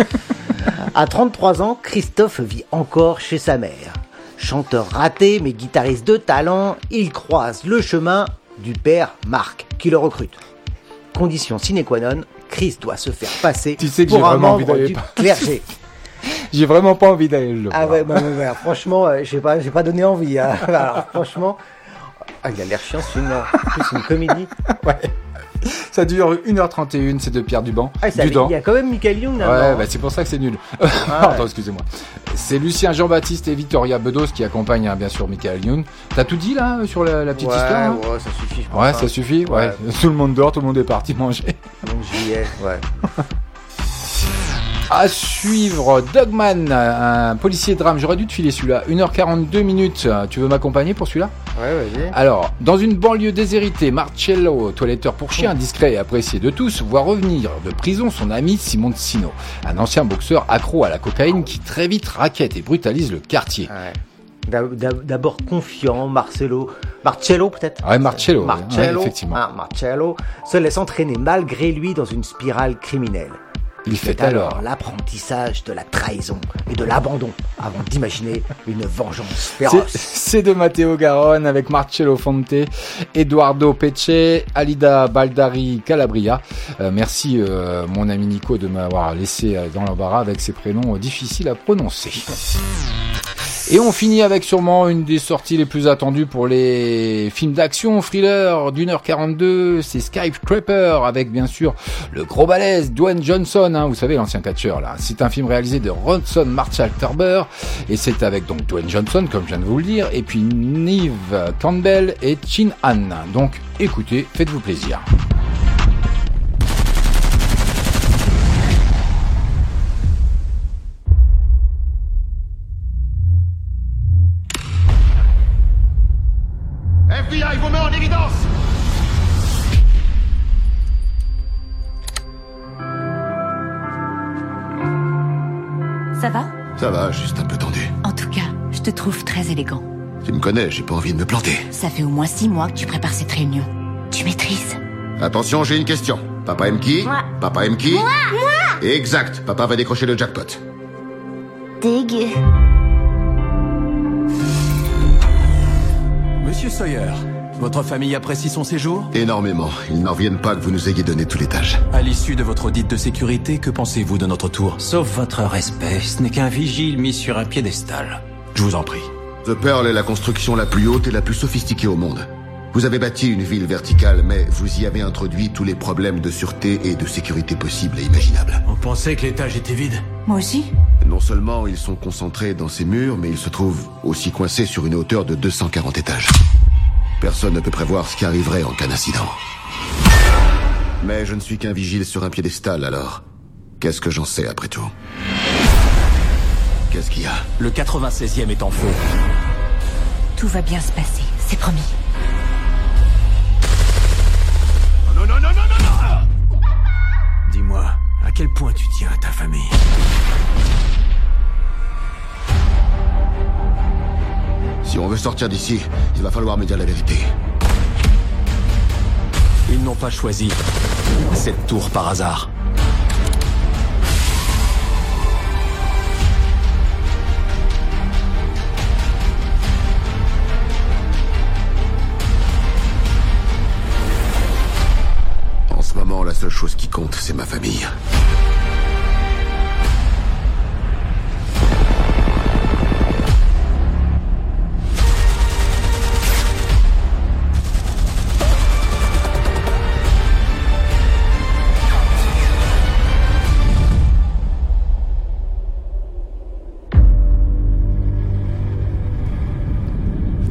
À trente-trois ans, Christophe vit encore chez sa mère. Chanteur raté mais guitariste de talent, il croise le chemin du père Marc qui le recrute. Condition sine qua non, Chris doit se faire passer tu sais pour un membre du clergé. J'ai vraiment pas envie d'aller le voir. Ah ouais, bah, bah, bah, franchement, euh, j'ai pas, j'ai pas donné envie. Hein. Alors, franchement, Ah, il a l'air chiant, c'est une, c'est une comédie. Ouais. Ça dure une heure trente et une, c'est de Pierre Duban. Ah, ça, il y a quand même Michael Young là. Ouais, bah, c'est pour ça que c'est nul. Ah, pardon, ouais. Excusez-moi. C'est Lucien Jean-Baptiste et Victoria Bedos qui accompagnent hein, bien sûr Michael Young. T'as tout dit là sur la, la petite ouais, histoire. Ouais, ça suffit. Je pense, ouais, hein. ça suffit. Ouais. ouais. Tout le monde dort, tout le monde est parti manger. Donc j'y ai, ouais. À suivre, Dogman, un policier drame. J'aurais dû te filer celui-là. une heure quarante-deux minutes. Tu veux m'accompagner pour celui-là ? Ouais, vas-y. Alors, dans une banlieue déshéritée, Marcello, toiletteur pour chien, discret et apprécié de tous, voit revenir de prison son ami Simoncino, un ancien boxeur accro à la cocaïne qui très vite raquette et brutalise le quartier. Ouais. D'abord confiant, Marcelo, Marcello peut-être. Ouais, Marcello. Marcello, ouais, effectivement. Ah, Marcello se laisse entraîner malgré lui dans une spirale criminelle. Il fait, fait alors, alors l'apprentissage de la trahison et de l'abandon avant d'imaginer une vengeance féroce. C'est, c'est de Matteo Garonne avec Marcello Fonte, Eduardo Pecce, Alida Baldari Calabria. Euh, merci euh, mon ami Nico de m'avoir laissé dans l'embarras avec ces prénoms difficiles à prononcer. Et on finit avec sûrement une des sorties les plus attendues pour les films d'action, thriller d'une heure quarante-deux, c'est Skype Trapper avec bien sûr le gros balèze Dwayne Johnson, hein, vous savez l'ancien catcheur là. C'est un film réalisé de Ronson Marshall Turber et c'est avec donc Dwayne Johnson comme je viens de vous le dire et puis Neve Campbell et Chin Han. Donc écoutez, faites-vous plaisir. F B I vous met en évidence. Ça va ? Ça va, juste un peu tendu. En tout cas, je te trouve très élégant. Tu me connais, j'ai pas envie de me planter. Ça fait au moins six mois que tu prépares cette réunion. Tu maîtrises. Attention, j'ai une question. Papa aime qui ? Moi. Papa aime qui ? Moi. Moi. Exact, papa va décrocher le jackpot. Dégueu. Monsieur Sawyer, votre famille apprécie son séjour ? Énormément. Ils n'en reviennent pas que vous nous ayez donné tout l'étage. À l'issue de votre audit de sécurité, que pensez-vous de notre tour ? Sauf votre respect, ce n'est qu'un vigile mis sur un piédestal. Je vous en prie. The Pearl est la construction la plus haute et la plus sophistiquée au monde. Vous avez bâti une ville verticale, mais vous y avez introduit tous les problèmes de sûreté et de sécurité possibles et imaginables. On pensait que l'étage était vide ? Moi aussi. Non seulement ils sont concentrés dans ces murs, mais ils se trouvent aussi coincés sur une hauteur de deux cent quarante étages. Personne ne peut prévoir ce qui arriverait en cas d'incident. Mais je ne suis qu'un vigile sur un piédestal, alors qu'est-ce que j'en sais après tout ? Qu'est-ce qu'il y a ? Le quatre-vingt-seizième est en feu. Tout va bien se passer, c'est promis. Non, non, non, non, non, non ! Dis-moi, à quel point tu tiens à ta famille ? Si on veut sortir d'ici, il va falloir me dire la vérité. Ils n'ont pas choisi cette tour par hasard. En ce moment, la seule chose qui compte, c'est ma famille.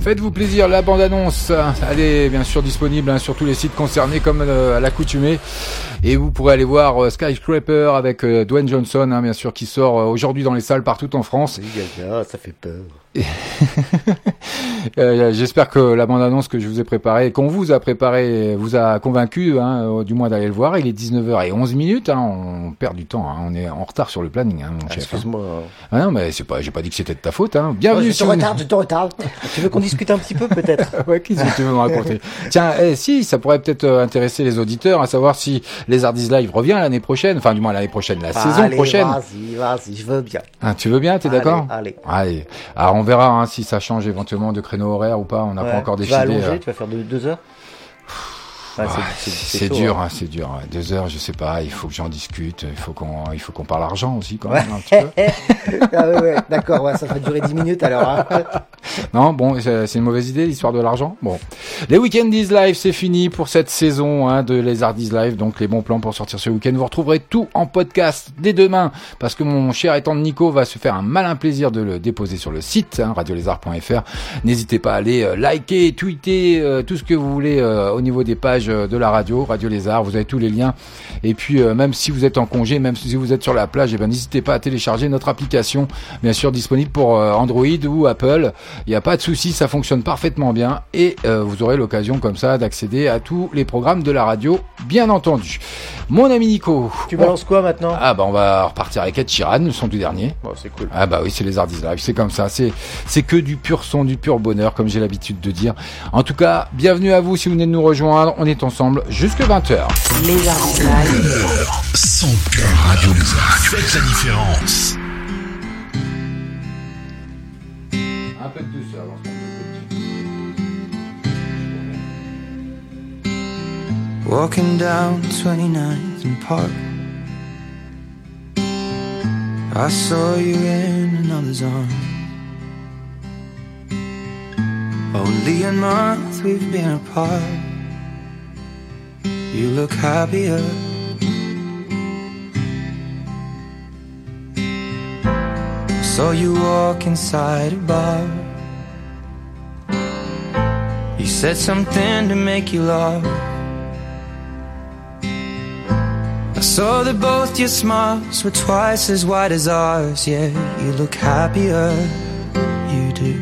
Faites-vous plaisir, la bande-annonce, elle est bien sûr disponible hein, sur tous les sites concernés comme euh, à l'accoutumée. Et vous pourrez aller voir euh, Skyscraper avec euh, Dwayne Johnson, hein, bien sûr, qui sort euh, aujourd'hui dans les salles partout en France. Gaga, ça fait peur. euh, j'espère que la bande-annonce que je vous ai préparée, qu'on vous a préparée, vous a convaincu, hein, du moins d'aller le voir. Il est dix-neuf heures onze minutes, hein, on perd du temps, hein, on est en retard sur le planning, hein, mon ah, chef. Excuse-moi. Hein. Ah non, mais c'est pas, j'ai pas dit que c'était de ta faute. Hein. Bienvenue. Oh, je te retarde, je te retarde. Tu veux qu'on discute un petit peu peut-être? Ouais, qu'est-ce que tu veux me raconter? Tiens, eh, si, ça pourrait peut-être intéresser les auditeurs, à savoir si Les Ardises Live revient l'année prochaine, enfin du moins l'année prochaine, la allez, saison prochaine. Vas-y, vas-y, je veux bien. Ah, tu veux bien, t'es allez, d'accord? Allez. Allez. Alors, on verra hein, si ça change éventuellement de créneau horaire ou pas. On n'a ouais, pas encore décidé. Tu vas allonger, euh... tu vas faire de deux heures. Ouais, c'est, c'est, c'est, c'est chaud, dur, hein. C'est dur. Deux heures, je sais pas. Il faut que j'en discute. Il faut qu'on, il faut qu'on parle argent aussi, quand même. Ouais. Un petit peu. Ah ouais, ouais. D'accord. Ouais, ça va durer dix minutes alors. Hein. Non, bon, c'est une mauvaise idée l'histoire de l'argent. Bon, les Weekendies Live, c'est fini pour cette saison hein, de Les Ardises Live. Donc les bons plans pour sortir ce week-end. Vous retrouverez tout en podcast dès demain, parce que mon cher étant de Nico va se faire un malin plaisir de le déposer sur le site hein, radio lézard point f r. N'hésitez pas à aller euh, liker, tweeter, euh, tout ce que vous voulez euh, au niveau des pages de la radio, Radio Lézard, vous avez tous les liens. Et puis euh, même si vous êtes en congé, même si vous êtes sur la plage, eh ben, n'hésitez pas à télécharger notre application, bien sûr disponible pour euh, Android ou Apple. Il n'y a pas de souci, ça fonctionne parfaitement bien et euh, vous aurez l'occasion comme ça d'accéder à tous les programmes de la radio, bien entendu. Mon ami Nico, tu on... balances quoi maintenant? Ah bah on va repartir avec Ed Sheeran, son tout dernier. Oh, c'est cool. Ah bah oui, c'est Les Ardises Live, c'est comme ça, c'est, c'est que du pur son, du pur bonheur, comme j'ai l'habitude de dire. En tout cas, bienvenue à vous si vous venez de nous rejoindre, on est ensemble jusque vingt heures. Les Ardises Live. Sans cœur, Radio Lézard, faites la différence. Un peu de douceur dans ce moment. Walking down twenty-ninth and Park, I saw you in another's arms. Only a month we've been apart. You look happier. Saw you walk inside a bar. You said something to make you laugh. I saw that both your smiles were twice as wide as ours. Yeah, you look happier, you do.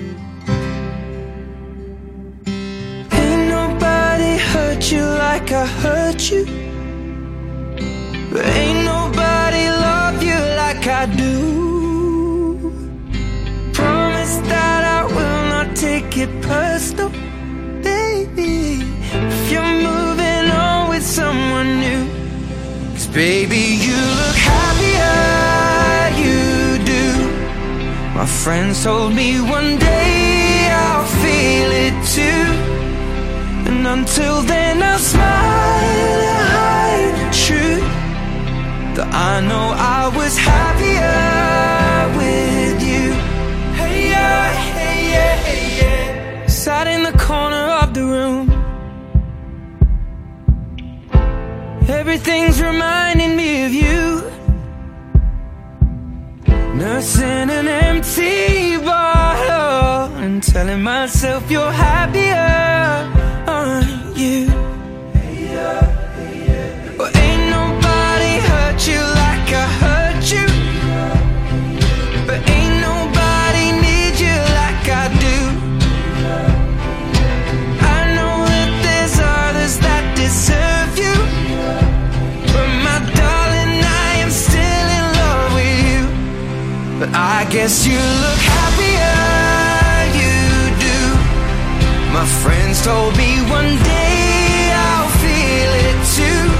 Ain't nobody hurt you like I hurt you. But ain't nobody love you like I do. Promise that I will not take it personal, baby, if you're moving on with someone new. Baby, you look happier, you do. My friends told me one day I'll feel it too. And until then I'll smile and hide the truth, that I know I was happier with you. Hey yeah, hey yeah, hey yeah. Sat in the corner of the room, everything's reminding me of you. Nursing an empty bottle and telling myself you're happier, aren't you? Well, ain't nobody hurt you like I hurt you. But ain't nobody need you like I do. I know that there's others that deserve. But I guess you look happier, you do. My friends told me one day I'll feel it too.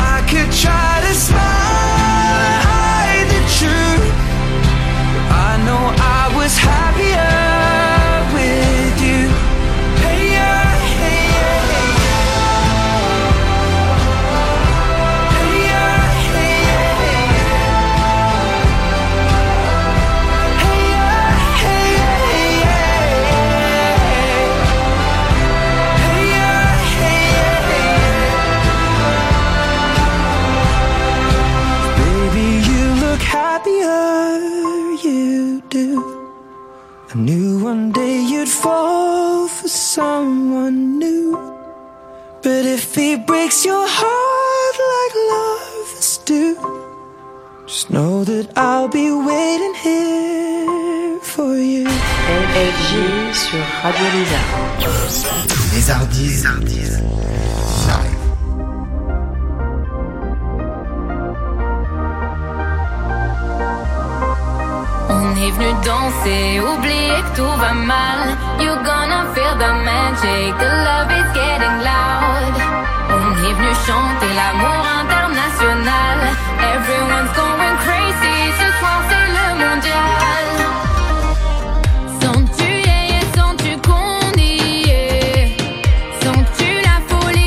I could try to smile and hide the truth, but I know I was happier with you. Hey yeah, hey yeah, hey yeah. Hey yeah, hey yeah, hey yeah. You do. I knew one day you'd fall for someone new. But if he breaks your heart like lovers do, just know that I'll be waiting here for you. C F G sur Radio Lézard. Les Ardises. Ardises. On est venu danser, oublier que tout va mal. You're gonna feel the magic, the love is getting loud. On est venu chanter l'amour international. Everyone's going crazy, ce soir c'est le mondial. Sens-tu, yeah, yeah, sens-tu qu'on y est? Sens-tu la folie?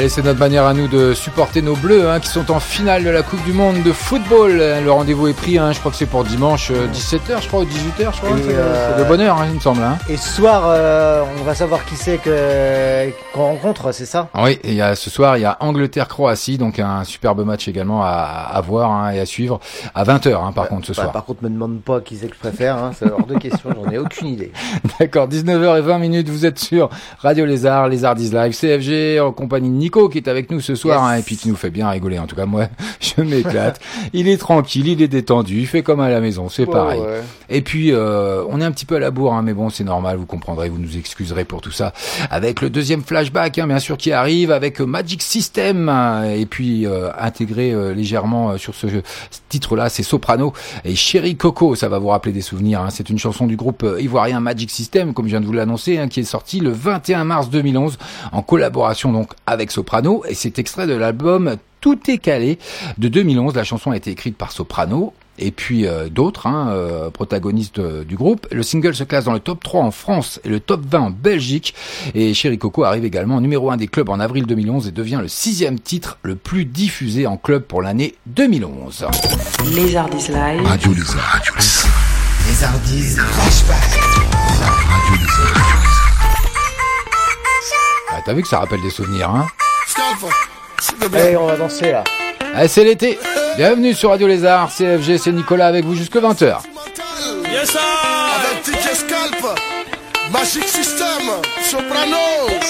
Allez, c'est notre manière à nous de supporter nos Bleus hein, qui sont en finale de la Coupe du Monde de football. Le rendez-vous est pris, hein, je crois que c'est pour dimanche dix-sept heures, je crois, ou dix-huit heures, je crois. C'est, euh... c'est de bonne heure, hein, il me semble. Hein. Et ce soir, euh, on va savoir qui c'est que... qu'on rencontre, c'est ça ? Ah oui, et y a, ce soir, il y a Angleterre-Croatie, donc un superbe match également à, à voir hein, et à suivre à vingt heures, hein, par bah, contre, ce bah, soir. Par contre, ne me demande pas qui c'est que je préfère, hein, c'est hors de question, j'en ai aucune idée. D'accord, dix-neuf heures vingt, vous êtes sur Radio Lézard, Lézardises Live, C F G, en compagnie de Nico qui est avec nous ce soir, yes. hein, et puis qui nous fait bien rigoler, en tout cas moi je m'éclate. Il est tranquille, il est détendu, il fait comme à la maison, c'est oh, pareil. Ouais. Et puis euh, on est un petit peu à la bourre, hein, mais bon c'est normal, vous comprendrez, vous nous excuserez pour tout ça. Avec le deuxième flashback, hein, bien sûr, qui arrive avec Magic System, hein, et puis euh, intégré euh, légèrement euh, sur ce, jeu, ce titre-là, c'est Soprano et Chéri Coco, ça va vous rappeler des souvenirs, hein. C'est une chanson du groupe euh, ivoirien Magic System, comme je viens de vous l'annoncer, hein, qui est sortie le vingt et un mars deux mille onze, en collaboration donc avec Soprano, et cet extrait de l'album Tout est calé de deux mille onze. La chanson a été écrite par Soprano et puis euh, d'autres hein, euh, protagonistes euh, du groupe. Le single se classe dans le top trois en France et le top vingt en Belgique, et Chéri Coco arrive également en numéro un des clubs en avril deux mille onze et devient le sixième titre le plus diffusé en club pour l'année deux mille onze. Les Ardises Live, Radio Lézard, Les Ardises Flashback, Radio Lézard. Ah, t'as vu que ça rappelle des souvenirs, hein ? Allez, on va danser, là. Allez, c'est l'été. Bienvenue sur Radio Lézard, C F G, c'est Nicolas avec vous jusque vingt heures. Yes, sir. Avec T K Scalp, Magic System, Soprano. Ouais.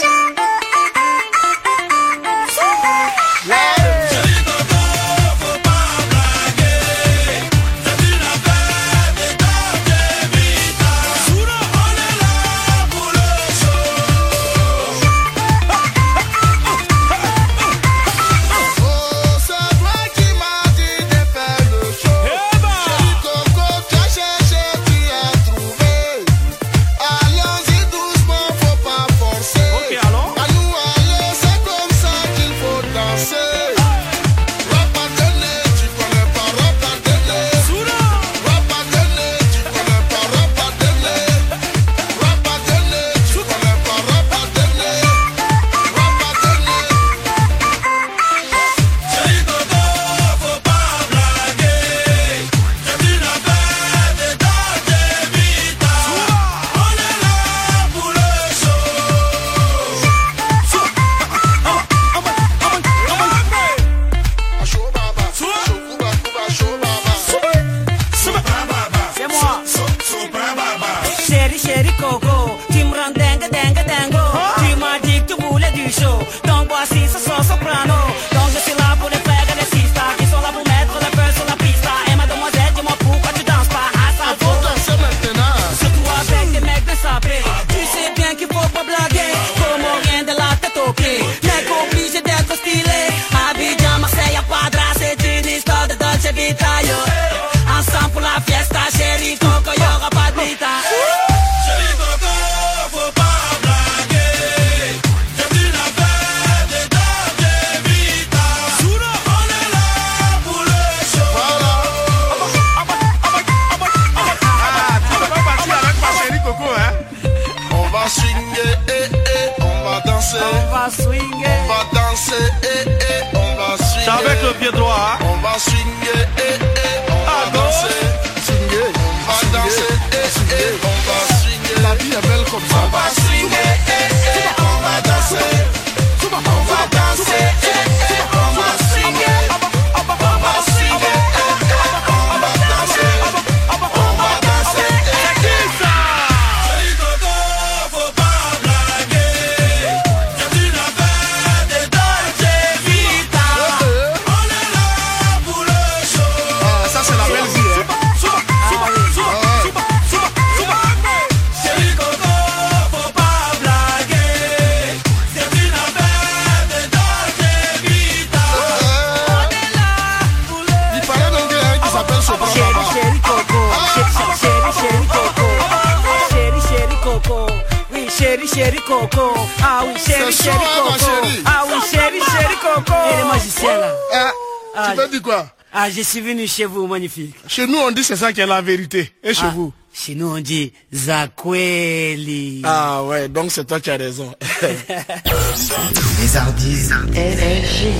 Je suis venu chez vous, magnifique. Chez nous, on dit c'est ça qui est la vérité. Et chez ah, vous Chez nous, on dit Zakweli. Ah ouais, donc c'est toi qui as raison. Les Ardises. L L G.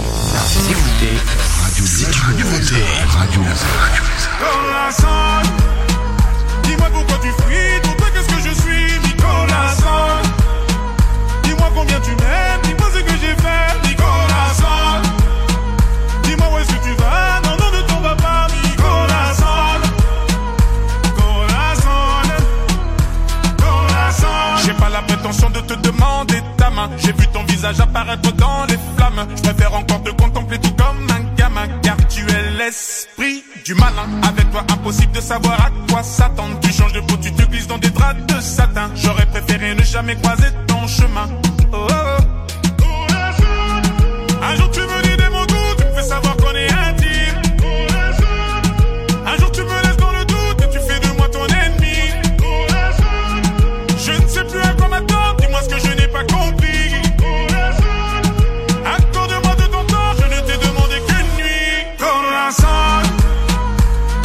Écoutez, Radio Lézard. Radio Lézard. Dis-moi pourquoi tu fuis, pour toi qu'est-ce que je suis, Nicolas. Dis-moi combien tu m'aimes, dis-moi ce que j'ai fait, Nicolas. Dis-moi où est-ce que tu vas, non, non, ne tombe pas, Nicolas. J'ai pas la prétention de te demander ta main. J'ai vu ton visage apparaître dans les flammes. Je préfère encore te contempler tout comme un gamin, car tu es l'esprit du malin. Avec toi impossible de savoir à quoi s'attendre. Tu changes de peau, tu te glisses dans des draps de satin. J'aurais préféré ne jamais croiser ton chemin. Oh, oh, oh. Un jour tu me dis des mots doux, tu me fais savoir qu'on est intime. Un jour tu me laisses dans le doute et tu fais de moi ton ennemi. Je ne sais plus à quoi m'attendre, dis-moi ce que je n'ai pas compris. Accorde-moi de ton temps, je ne t'ai demandé qu'une nuit. Corazon,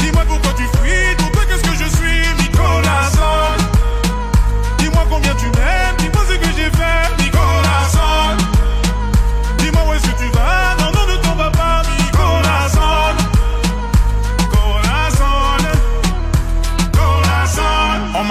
dis-moi pourquoi tu fuis, pour toi qu'est-ce que je suis, Nicolas. Dis-moi combien tu m'aimes, dis-moi ce que j'ai fait, Nicolas. Dis-moi où est-ce que tu vas, non, non, ne tombe pas, Nicolas. On m'a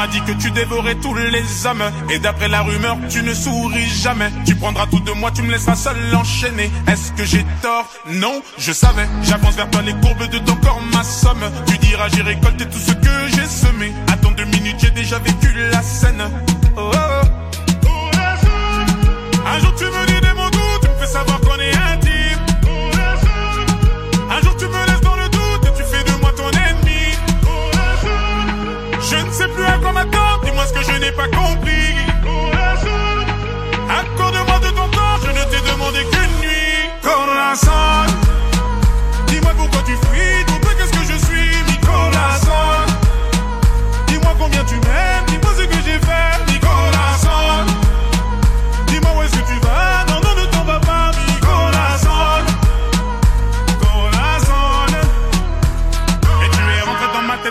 dit que tu dévorais tous les hommes, et d'après la rumeur, tu ne souris jamais. Tu prendras tout de moi, tu me laisseras seul enchaîner. Est-ce que j'ai tort? Non, je savais. J'avance vers toi, les courbes de ton corps m'assomment. Tu diras, j'ai récolté tout ce que j'ai semé. Attends deux minutes, j'ai déjà vécu la scène. Oh, oh, oh. Un jour tu me dis des mots doux, tu me fais savoir qu'on est intime. Un jour tu me laisses dans le doute et tu fais de moi ton ennemi. Je ne sais plus à quoi m'attendre, dis-moi ce que je n'ai pas compris. Accorde-moi de ton temps, je ne t'ai demandé qu'une nuit. Corazon, dis-moi pourquoi tu fuis, pour toi qu'est-ce que je suis, Nicolas. Dis-moi combien tu m'aimes, dis-moi ce que j'ai fait, Nicolas. Dis-moi où est-ce que tu vas, non, non, ne tombe pas, Nicolas.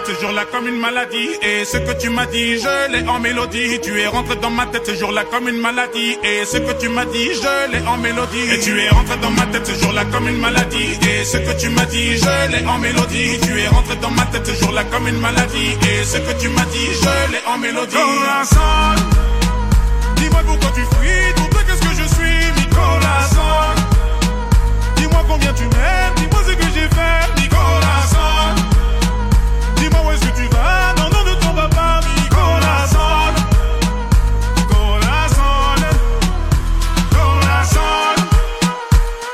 Ce jour-là comme une maladie, et ce que tu m'as dit, je l'ai en mélodie. Tu es rentré dans ma tête ce jour-là comme une maladie, et ce que tu m'as dit, je l'ai en mélodie. Et tu es rentré dans ma tête ce jour-là comme une maladie, et ce que tu m'as dit, je l'ai en mélodie. Tu es rentré dans ma tête ce jour-là comme une maladie, et ce que tu m'as dit, je l'ai en mélodie. Corazon, dis-moi pourquoi tu fuis, pour toi qu'est-ce que je suis, Nicolas. Dis-moi combien tu m'aimes, dis-moi ce que j'ai fait, Nicolas. Dis-moi où est-ce que tu vas, non, non, ne tombe pas, Nicolas. Nicolas, Nicolas.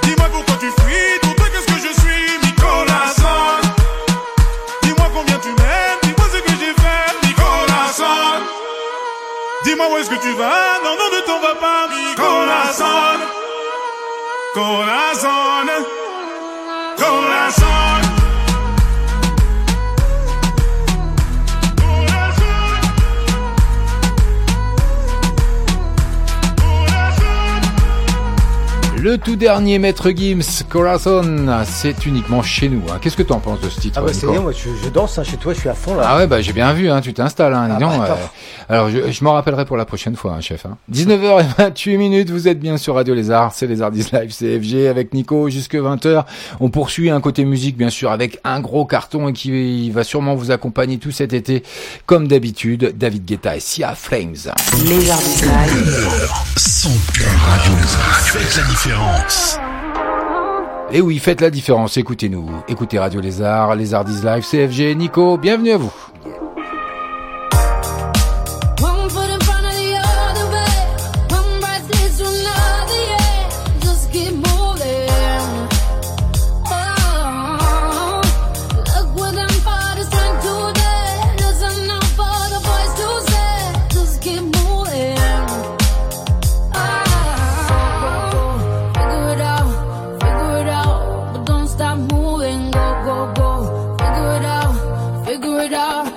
Dis-moi pourquoi tu fuis, pour toi qu'est-ce que je suis, Nicolas. Dis-moi combien tu m'aimes, dis-moi ce que j'ai fait, Nicolas. Dis-moi où est-ce que tu vas, non, non, ne tombe pas, Nicolas. Corazon, Corazon. Le tout dernier Maître Gims, Corazon, c'est uniquement chez nous. Hein. Qu'est-ce que tu en penses de ce titre? Ah bah c'est bien, moi je, je danse hein, chez toi, je suis à fond là. Ah ouais, bah j'ai bien vu, hein, tu t'installes. Hein, ah non, bah, euh, alors je, je m'en rappellerai pour la prochaine fois, hein, chef. Hein. dix-neuf heures vingt-huit, vous êtes bien sur Radio Lézard, c'est Lézardises Live, C F G, avec Nico, jusque vingt heures. On poursuit un côté musique, bien sûr, avec un gros carton qui va sûrement vous accompagner tout cet été. Comme d'habitude, David Guetta et Sia Flames. Lézardises Live. Sans cœur, Radio Lézard. Et oui, faites la différence, écoutez-nous, écoutez Radio Lézard, Lézardises Live, C F G, Nico, bienvenue à vous. Figure it out.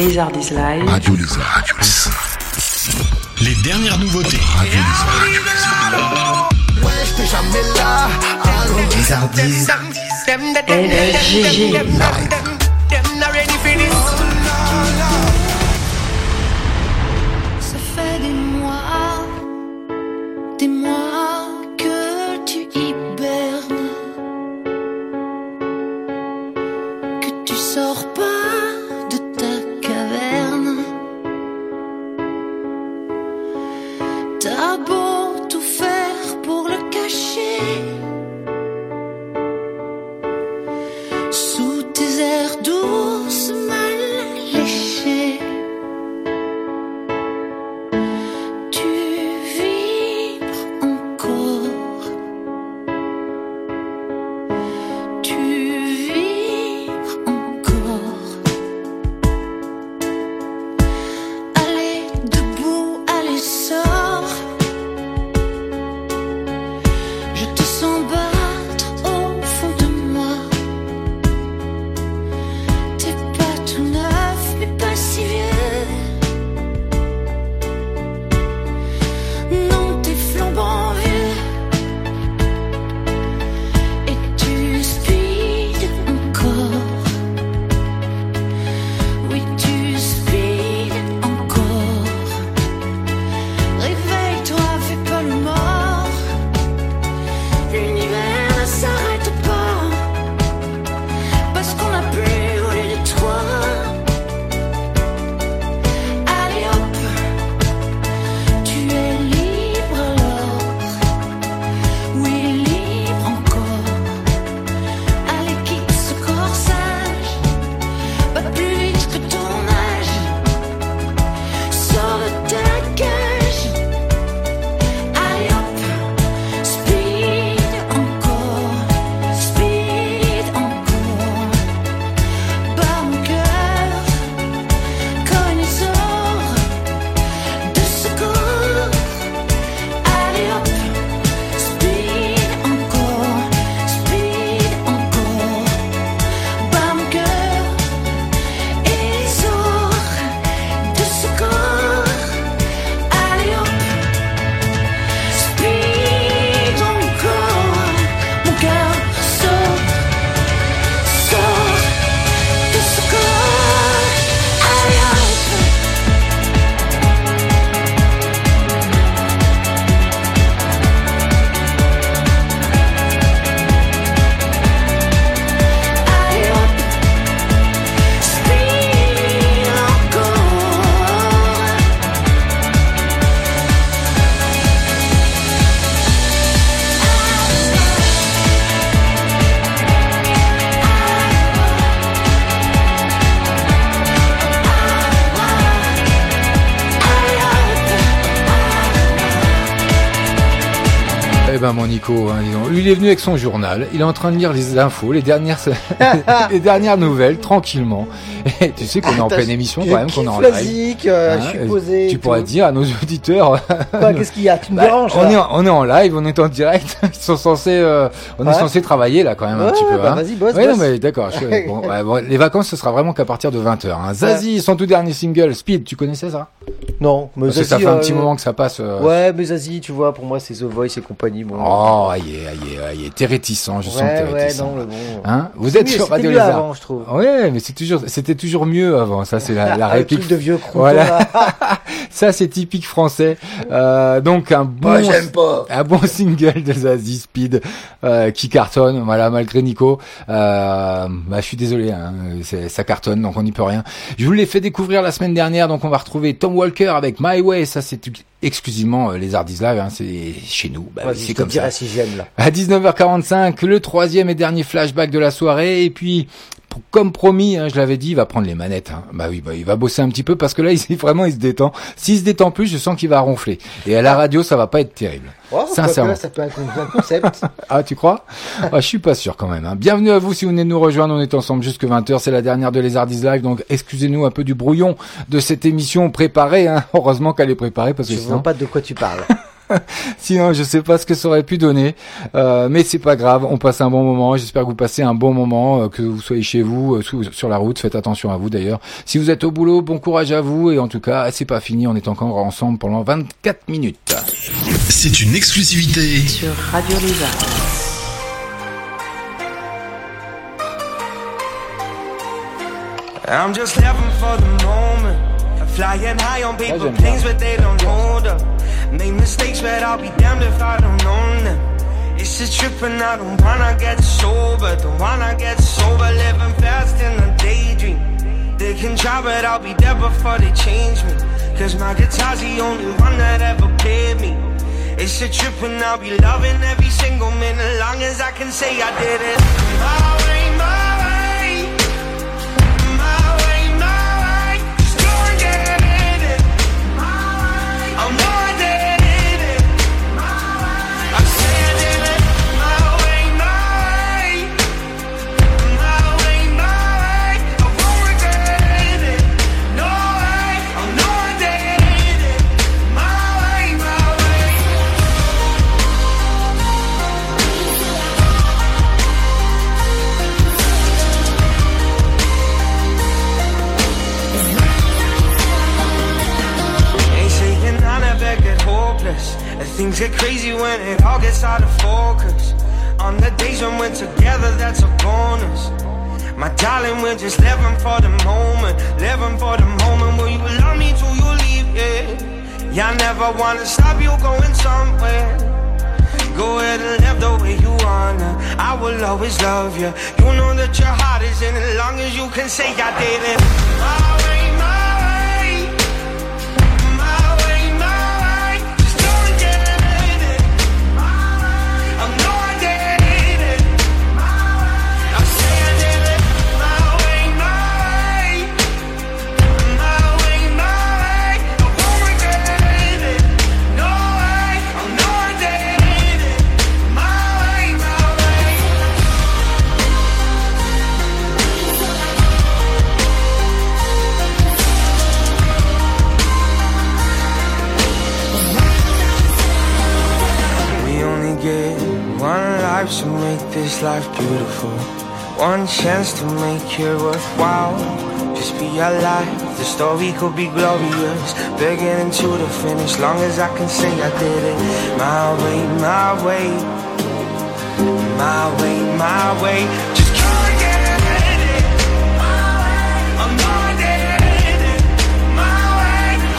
Lézardises Live. Radio Lézard. Radio Lézard. Les dernières nouveautés. Radio Lézard. Ouais, j'étais jamais là. Allô Lézardises. L G G Live. Ça fait des mois, des mois que tu hibernes, que tu sors pas de ta caverne. T'as beau tout faire pour le cacher. Mon Nico, hein, disons. Lui, il est venu avec son journal, il est en train de lire les infos, les dernières, les dernières nouvelles, tranquillement. Et tu sais qu'on est en pleine émission quand même, qu'on est en live. Euh, hein, je suis posé, tu pourrais dire à nos auditeurs. Bah, qu'est-ce qu'il y a? Tu me bah, déranges, on, est en, on est en live, on est en direct. Ils sont censés, euh, on ouais. est censé travailler là quand même ouais, un petit peu. Bah, hein. Vas-y, boss. Ouais, boss. Non, mais d'accord. Je, bon, ouais, bon, les vacances, ce sera vraiment qu'à partir de vingt heures. Hein. Zazie, ouais. Son tout dernier single, Speed, tu connaissais ça? Non, mais Zazie, ça fait un petit euh, moment que ça passe. Euh... Ouais, mais Zazie, tu vois, pour moi, c'est The Voice et compagnie. Bon. Oh, aïe, aïe, aïe, t'es réticent, je ouais, sens que t'es ouais, réticent. Non, le bon. Hein, vous êtes mieux, sur Radio Lézard. Avant, je trouve. Ouais, mais c'est toujours, c'était toujours mieux avant. Ça, c'est la, la réplique. de vieux croûtons, voilà. Ça, c'est typique français. Euh, donc un bon, moi, j'aime pas. un bon single de Zazie, Speed, euh, qui cartonne. Voilà, malgré Nico. Euh, bah, je suis désolé, hein, c'est, ça cartonne, donc on n'y peut rien. Je vous l'ai fait découvrir la semaine dernière, donc on va retrouver Tom Walker avec My Way, ça c'est exclusivement euh, les Ardises Live, hein, c'est chez nous, bah, ouais, c'est comme ça. Si j'aime, là. À dix-neuf heures quarante-cinq, le troisième et dernier flashback de la soirée, et puis pour, comme promis, hein, je l'avais dit, il va prendre les manettes. Hein. Bah oui, bah il va bosser un petit peu parce que là, il vraiment il se détend. S'il se détend plus, je sens qu'il va ronfler. Et à la radio, ça va pas être terrible. Oh, sincèrement, là, ça peut être un concept. Ah, tu crois? Ah, je suis pas sûr quand même. Hein. Bienvenue à vous si vous venez de nous rejoindre. On est ensemble jusque vingt heures. C'est la dernière de Lézardises Live, donc excusez-nous un peu du brouillon de cette émission préparée. Hein. Heureusement qu'elle est préparée parce que je sinon... vois pas de quoi tu parles. Sinon, je sais pas ce que ça aurait pu donner, euh, mais c'est pas grave. On passe un bon moment. J'espère que vous passez un bon moment, euh, que vous soyez chez vous, euh, sous, sur la route. Faites attention à vous d'ailleurs. Si vous êtes au boulot, bon courage à vous. Et en tout cas, c'est pas fini. On est encore ensemble pendant vingt-quatre minutes. C'est une exclusivité sur Radio Lézard. I'm just living for the moment, flying high on paper planes but they don't hold up. Made mistakes but I'll be damned if I don't own them. It's a trip and I don't wanna get sober, don't wanna get sober. Living fast in a daydream. They can try but I'll be there before they change me, cause my guitar's the only one that ever played me. It's a trip and I'll be loving every single minute, long as I can say I did it my way, my things get crazy when it all gets out of focus. On the days when we're together, that's a bonus. My darling, we're just living for the moment, living for the moment. Will you love me till you leave, yeah? Yeah, I never wanna stop you going somewhere. Go ahead and live the way you wanna, I will always love you. You know that your heart is in it, long as you can say I did it my way, my to make this life beautiful. One chance to make it worthwhile. Just be alive. The story could be glorious, beginning to the finish, long as I can say I did it my way, my way, my way, my way. Just can't get it my way. I'm not getting it my way.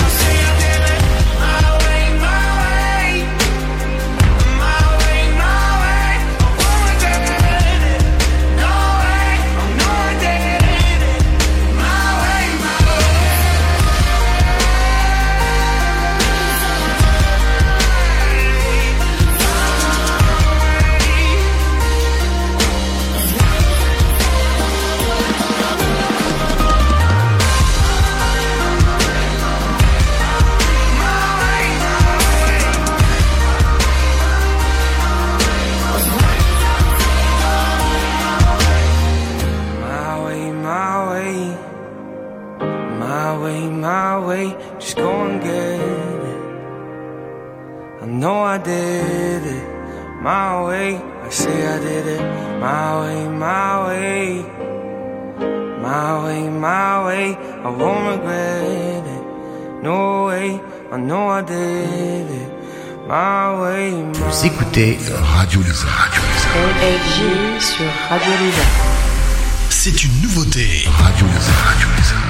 I'll say I did it my way, my way, my way, my way. Just go and get it. I know I did it my way. I say I did it my way, my way, my way, my way. I won't regret it, no way. I know I did it my way, my way. Vous écoutez Radio Lézard, Radio Lézard. C F G sur Radio Lézard. C'est une nouveauté. Radio Lézard, Radio Lézard.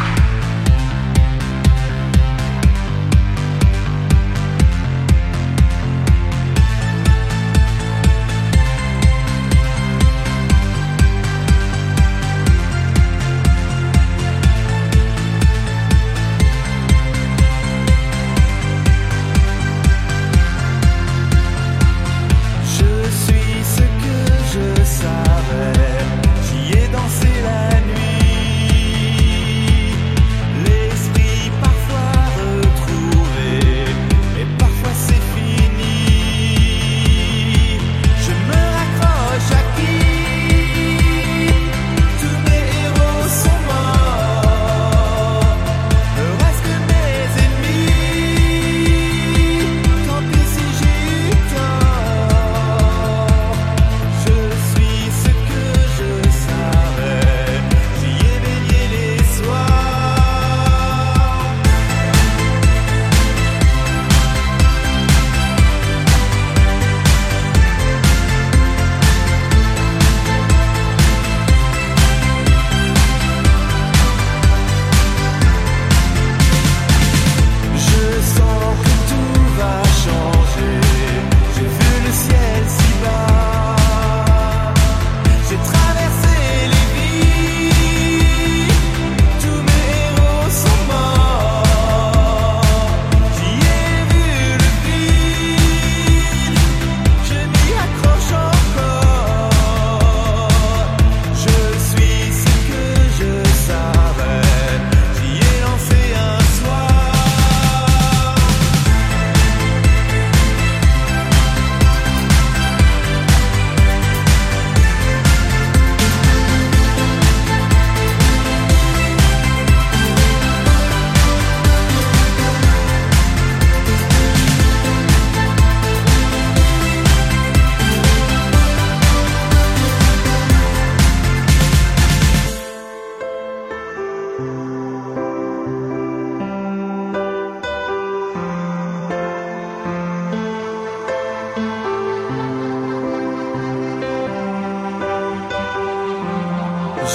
Savais, j'y ai dansé la nuit.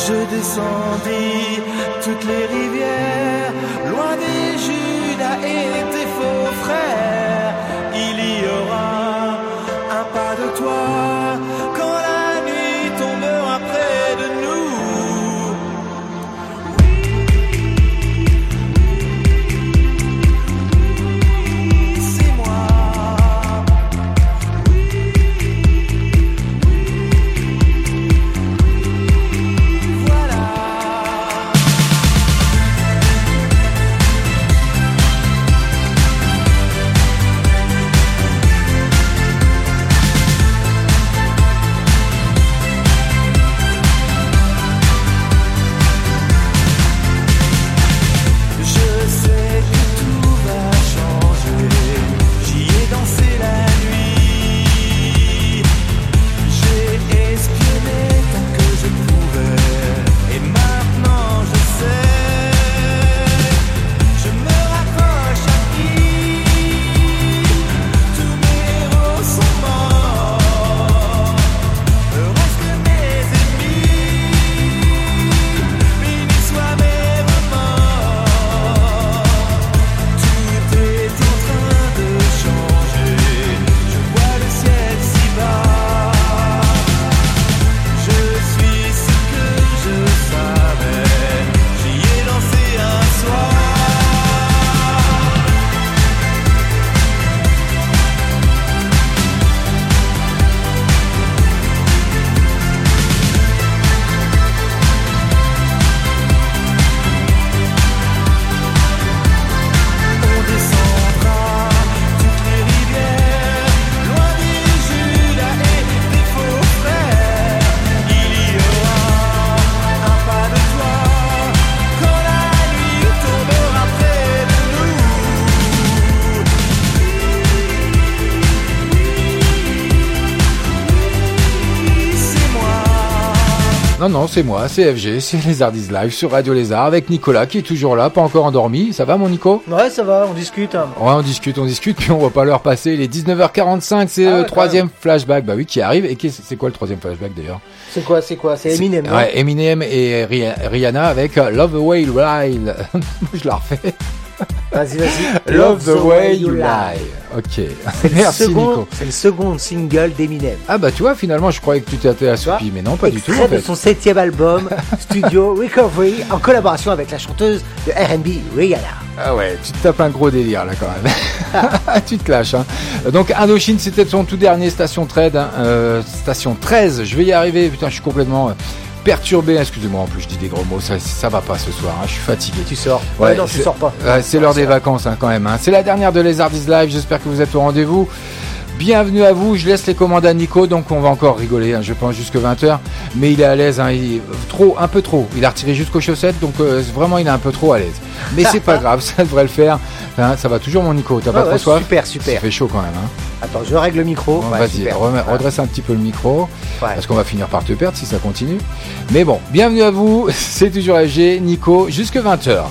Je descendis toutes les rivières, loin des Judas et des faux frères. Il y aura un pas de toi quand la nuit tombera près de nous. C'est moi. Voilà. Je sais que tout va changer. J'y ai dansé la nuit. J'ai espionné tant que je pouvais. Et maintenant je sais. Je me rapproche à qui tous mes héros sont morts. Heureuse que mes ennemis bénis soient mes remords. Tout est en train de changer. Je vois le ciel si bas. Je suis ce que je savais. J'y ai lancé un soir. On descendra toutes les rivières, loin des Judas et des faux frères. Il y aura un pas de toi quand la nuit tombera près de nous. C'est moi. Non, non, c'est moi, c'est F G, c'est Les Ardises Live sur Radio Lézard avec Nicolas qui est toujours là, pas encore endormi. Ça va mon Nico? Ouais, ça va, on discute. Hein. Ouais, on discute, on discute, puis on voit pas l'heure passer. Il est dix-neuf heures quarante-cinq, c'est Ah ouais, le quand troisième flashback, bah oui, qui arrive. Et qui- c'est quoi le troisième flashback d'ailleurs? C'est quoi, c'est quoi? C'est Eminem. non Ouais, Eminem et Rih- Rihanna avec euh, Love the Way You Lie. Je la refais. Vas-y, vas-y. Love the Way You Lie. Ok. Merci Second- Nico. C'est le second single d'Eminem. Tu Ah bah tu vois, finalement je croyais que tu t'étais vois, assoupi, mais non, pas du tout en extrait de fait. son septième album, Studio Recovery, en collaboration avec la chanteuse de R and B Rihanna. Ah ouais, tu te tapes un gros délire là quand même. Tu te lâches. Hein. Donc Indochine, c'était son tout dernier Station treize. Hein. Euh, Station treize, je vais y arriver. Putain, je suis complètement euh, perturbé. Excusez-moi, en plus je dis des gros mots. Ça, ça va pas ce soir. Hein. Je suis fatigué. Tu sors. Ouais, non, tu c'est- sors pas. Ouais, c'est l'heure des vacances hein, quand même. Hein. C'est la dernière de Lézardises Live. J'espère que vous êtes au rendez-vous. Bienvenue à vous. Je laisse les commandes à Nico, donc on va encore rigoler. Hein, je pense jusque vingt heures. Mais il est à l'aise. Hein, il- Trop, un peu trop. Il a retiré jusqu'aux chaussettes, donc euh, vraiment il est un peu trop à l'aise. Mais c'est pas grave. Ça devrait le faire. Hein, ça va toujours mon Nico. T'as pas Ouais, trop ouais, soif? super, super. Ça fait chaud quand même. Hein. Attends, je règle le micro. Bon, Ouais, vas-y, super. rem- redresse un petit peu le micro, Ouais. parce qu'on va finir par te perdre si ça continue. Mais bon, bienvenue à vous, c'est toujours F G, Nico, jusque vingt heures.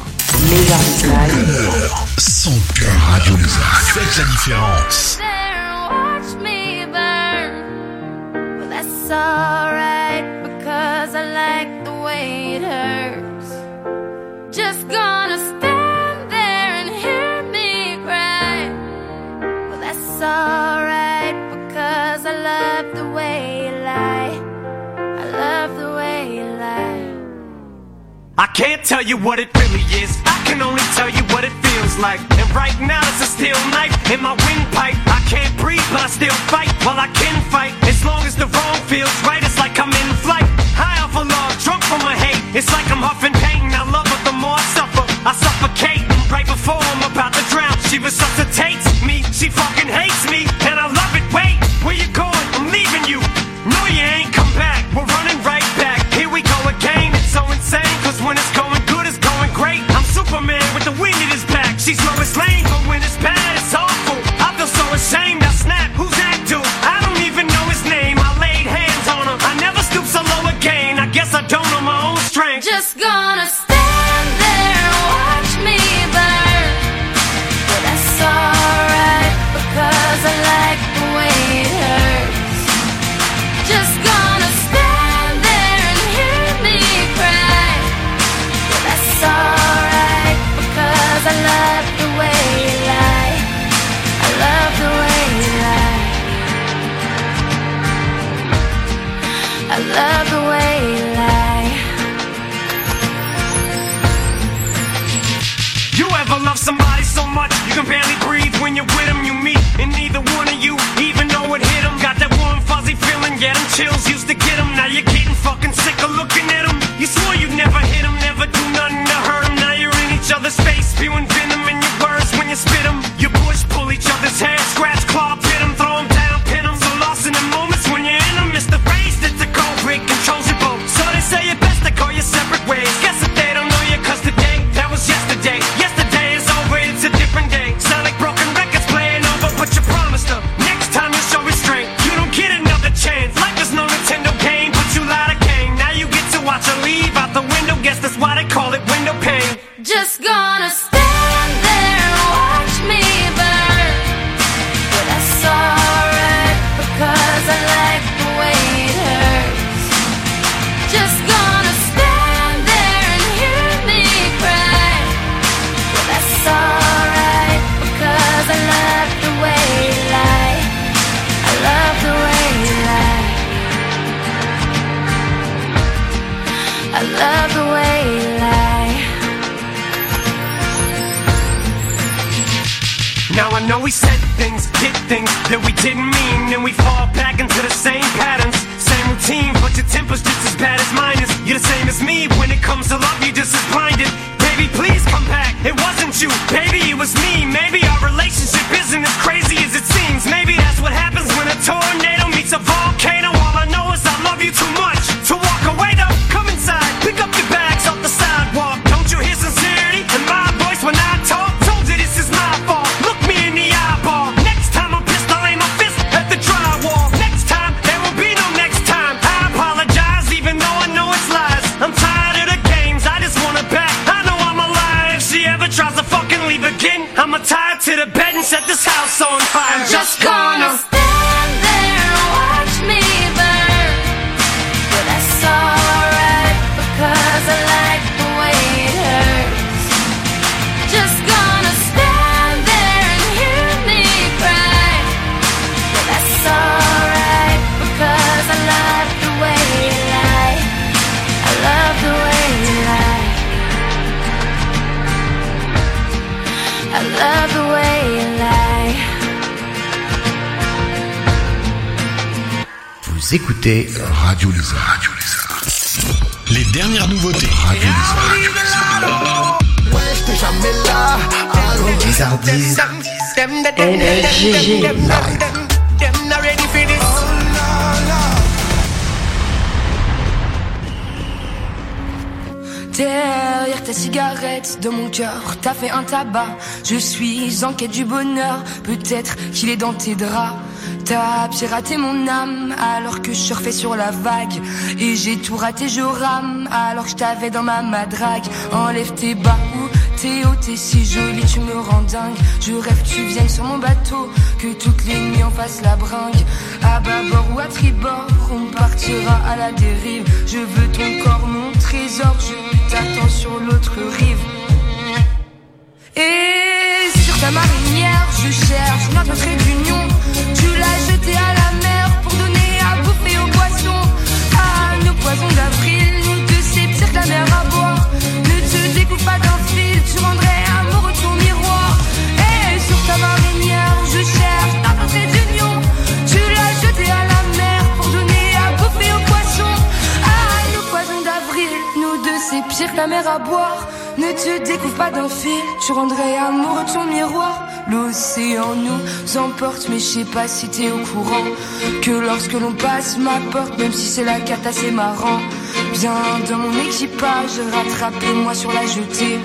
Lézardises Live. Sans cœur Radio Lézard. Faites la différence. There and watch me burn. Well, that's alright because I like the way it hurts. Just gonna stand there and hear me cry. Well, that's alright because I love the way you lie. I love the way you lie. I can't tell you what it really is. I can only tell you what it feels like. And right now it's a steel knife in my windpipe. I can't breathe, but I still fight. Well, I can fight as long as the wrong feels right. It's like I'm in flight, high off of love, drunk from my hate. It's like I'm huffing pain. I love her the more I suffer. I suffocate right before I'm about to drown. She resuscitates me. She fucking hates me, and I love it. Wait, where you going? I'm leaving you. No, you ain't come back. We're running right back. Here we go again. It's so insane. Cause when it's going good, it's going great. I'm Superman with the wind in his back. She's Lois Lane, but when it's bad, it's awful. I feel so ashamed. I snap. Who's that dude? I don't even know his name. I laid hands on him. I never stoop so low again. I guess I don't know my own strength. Just gonna stand there and watch me burn. But that's alright because I can barely breathe when you're with him. You meet, and neither one of you even know what hit him. Got that warm fuzzy feeling, yeah, them chills used to get him. Now you're getting fucking sick of looking at him. You swore you'd never hit him, never do nothing to hurt him. Now you're in each other's face, spewing venom in your words when you spit him. You push, pull each other's hair, scratch, claw, pit him, throw him down, pin him. So lost in the moments when you're in them, it's the race that's the culprit, controls your boat. So they say it best to call you separate ways. Guess if they don't know you, cause today, that was yesterday. Just gonna stand there and watch me burn, but that's alright because I like the way it hurts. Just gonna stand there and hear me cry, but that's alright because I love the way you lie. I love the way you lie. I love the way you lie. Now I know we said things, did things that we didn't mean, and we fall back into the same patterns, same routine, but your temper's just as bad as mine is. You're the same as me, when it comes to love you're just as blinded. Baby, please come back, it wasn't you, baby, it was me. Maybe our relationship isn't as crazy as it seems. Maybe that's what happens when a tornado meets a volcano. All I know is I love you too much to walk away though. Come inside, pick up your bags off the sidewalk. Don't you hear sincerity in my voice when I talk? Told you this is my fault. Tries to fucking leave again, I'ma tie to the bed and set this house on fire. I'm just gonna stand there and watch me burn, but that's alright because I like the way it hurts. Just gonna stand there and hear me cry, but that's alright because I love the way you lie. I love the way you lie. I love the way you lie. Vous écoutez Radio Lézard. Radio Lézard. Les dernières nouveautés. Radio Lézard. Ouais, j'étais jamais là. Les Lézardises. L G G Live. Derrière ta cigarette, dans mon cœur, t'as fait un tabac. Je suis en quête du bonheur, peut-être qu'il est dans tes draps. T'as piraté mon âme, alors que je surfais sur la vague. Et j'ai tout raté, je rame, alors que je t'avais dans ma madrague. Enlève tes bas, t'es haut, t'es si jolie, tu me rends dingue. Je rêve que tu viennes sur mon bateau, que toutes les nuits on fasse la bringue. À bâbord ou à tribord, on partira à la dérive. Je veux ton corps, mon trésor, je t'attends sur l'autre rive. Et sur ta marinière, je cherche notre trait d'union. Tu l'as jeté à la mer pour donner à bouffer aux poissons. Ah, nos poissons d'avril, nous deux, c'est pire que la mer à boire. Ne te découpe pas d'un fil, tu rendrais amoureux ton miroir. Et sur ta marinière, je cherche notre trait d'union. Tu l'as jeté à la mer pour donner à bouffer aux poissons. Ah, nos poissons d'avril, nous deux, c'est pire que la mer à boire. Ne te découvre pas d'un fil, tu rendrais amoureux ton miroir. L'océan nous emporte, mais je sais pas si t'es au courant que lorsque l'on passe ma porte, même si c'est la cata, c'est marrant. Viens dans mon équipage, rattrapez-moi sur la jetée.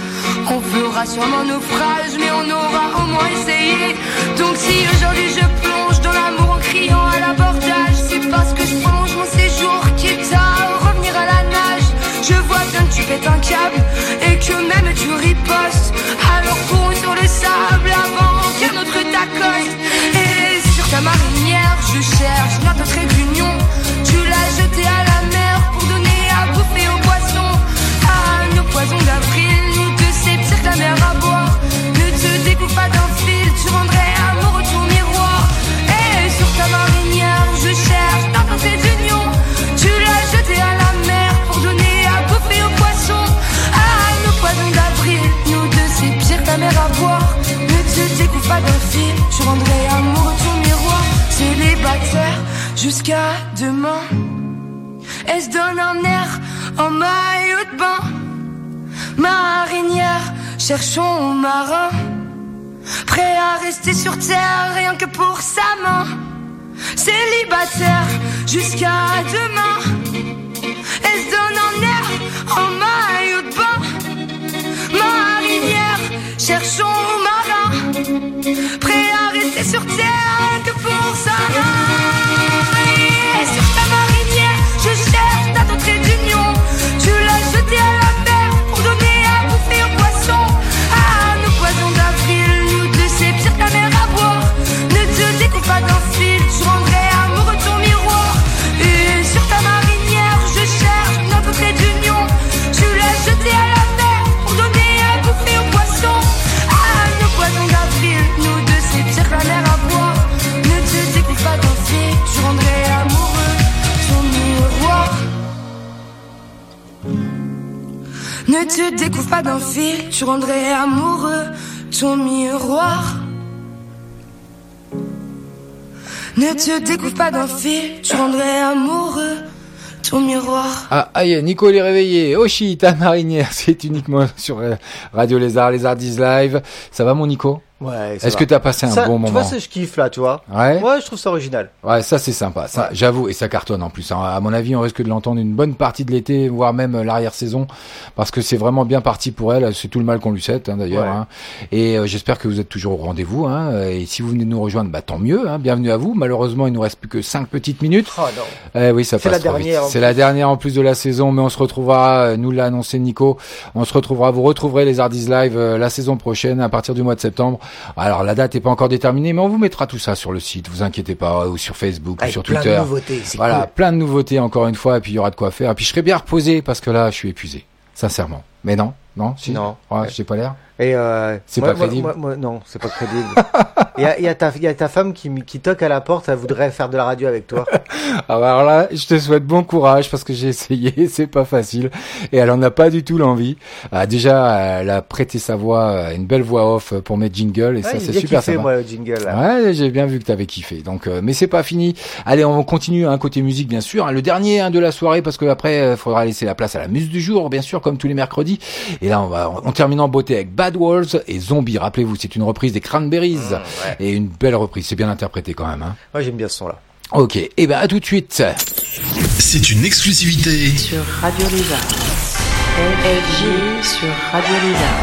On fera sûrement naufrage, mais on aura au moins essayé. Donc si aujourd'hui je plonge dans l'amour en criant à l'abordage, c'est parce que je plonge mon séjour quitte à revenir à la nage. Je vois bien que tu pètes un câble et que même tu ripostes. Alors cours sur le sable avant qu'un autre t'accoste. Et sur ta marinière, je cherche notre trait d'union. Tu l'as jeté à la mer pour donner à bouffer aux poissons. Ah, nos poissons d'avril, nous deux, c'est pire que la mer à boire. Ne te découpe pas d'un fil, tu rendrais amoureux ton miroir. Et sur ta marinière, je cherche notre trait d'union. jusqu'à demain. Elle se donne un air en maillot de bain. Marinière, cherchons marin, prêt à rester sur terre rien que pour sa main. Célibataire jusqu'à demain. Elle se donne un air en maillot de bain. Marinière, cherchons marin, prêt à rester sur terre rien que pour sa main. Et sur ta marinière, je cherche ta tentée d'union. Tu l'as jetée à la mer pour donner à bouffer aux poissons. Ah, nos poissons d'avril, nous deux, c'est pire que la mer à boire. Ne te découpe pas d'un fil, tu rendrais amoureux ton miroir. Et sur ta marinière, je cherche ta tentée d'union. Tu l'as jetée à la mer pour donner à bouffer aux poissons. Ah, nos poissons d'avril, nous deux, c'est pire que la mer à boire. Ne te découpe pas d'un fil, tu rendrais amoureux. Ne te découvre pas d'un fil, tu rendrais amoureux ton miroir. Ne te découvre pas d'un fil, tu rendrais amoureux ton miroir. Ah, aïe, Nico, il est réveillé. Oshi, ta marinière, c'est uniquement sur Radio Lézard, Lézardises Live. Ça va, mon Nico? Ouais, est-ce va. Que t'as passé un ça, bon moment? Tu vois, c'est je kiffe là, tu vois. Ouais. Ouais, je trouve ça original. Ouais, ça c'est sympa. Ça, ouais. J'avoue, et ça cartonne en plus. À mon avis, on risque de l'entendre une bonne partie de l'été, voire même l'arrière-saison, parce que c'est vraiment bien parti pour elle. C'est tout le mal qu'on lui souhaite, hein, d'ailleurs. Ouais. Hein. Et euh, j'espère que vous êtes toujours au rendez-vous. Hein. Et si vous venez nous rejoindre, bah tant mieux. Hein. Bienvenue à vous. Malheureusement, il nous reste plus que cinq petites minutes. Oh non. Eh oui, ça c'est passe trop vite. C'est la dernière en plus de la saison, mais on se retrouvera. Nous l'a annoncé Nico. On se retrouvera. Vous retrouverez les Ardises Live euh, la saison prochaine, à partir du mois de septembre. Alors la date n'est pas encore déterminée, mais on vous mettra tout ça sur le site, vous inquiétez pas, ou sur Facebook, avec ou sur Twitter. Plein de nouveautés, c'est voilà, cool. Plein de nouveautés encore une fois, et puis il y aura de quoi faire. Et puis je serai bien reposé parce que là, je suis épuisé, sincèrement. Mais non, non, si, non, ouais, j'ai pas l'air. Et euh, c'est moi, pas crédible. Moi, moi, non, c'est pas crédible. Il y, y, y a ta femme qui, qui toque à la porte, elle voudrait faire de la radio avec toi. Alors là, je te souhaite bon courage parce que j'ai essayé, c'est pas facile. Et elle en a pas du tout l'envie. Ah, déjà, elle a prêté sa voix, une belle voix off pour mes jingles. Et ouais, ça, c'est super kiffé, sympa. Moi, le jingle, là. Ouais, j'ai bien vu que t'avais kiffé. Donc, euh, mais c'est pas fini. Allez, on continue, hein, côté musique, bien sûr. Hein, le dernier hein, de la soirée parce que après, il faudra laisser la place à la muse du jour, bien sûr, comme tous les mercredis. Et là, on va on, on termine en beauté avec Bad Walls et Zombie. Rappelez-vous, c'est une reprise des Cranberries. Mmh, ouais. Et une belle reprise, c'est bien interprété quand même. Hein. Ouais, j'aime bien ce son-là. Ok, et eh ben à tout de suite. C'est une exclusivité sur Radio Lézard. L F J sur Radio Lézard.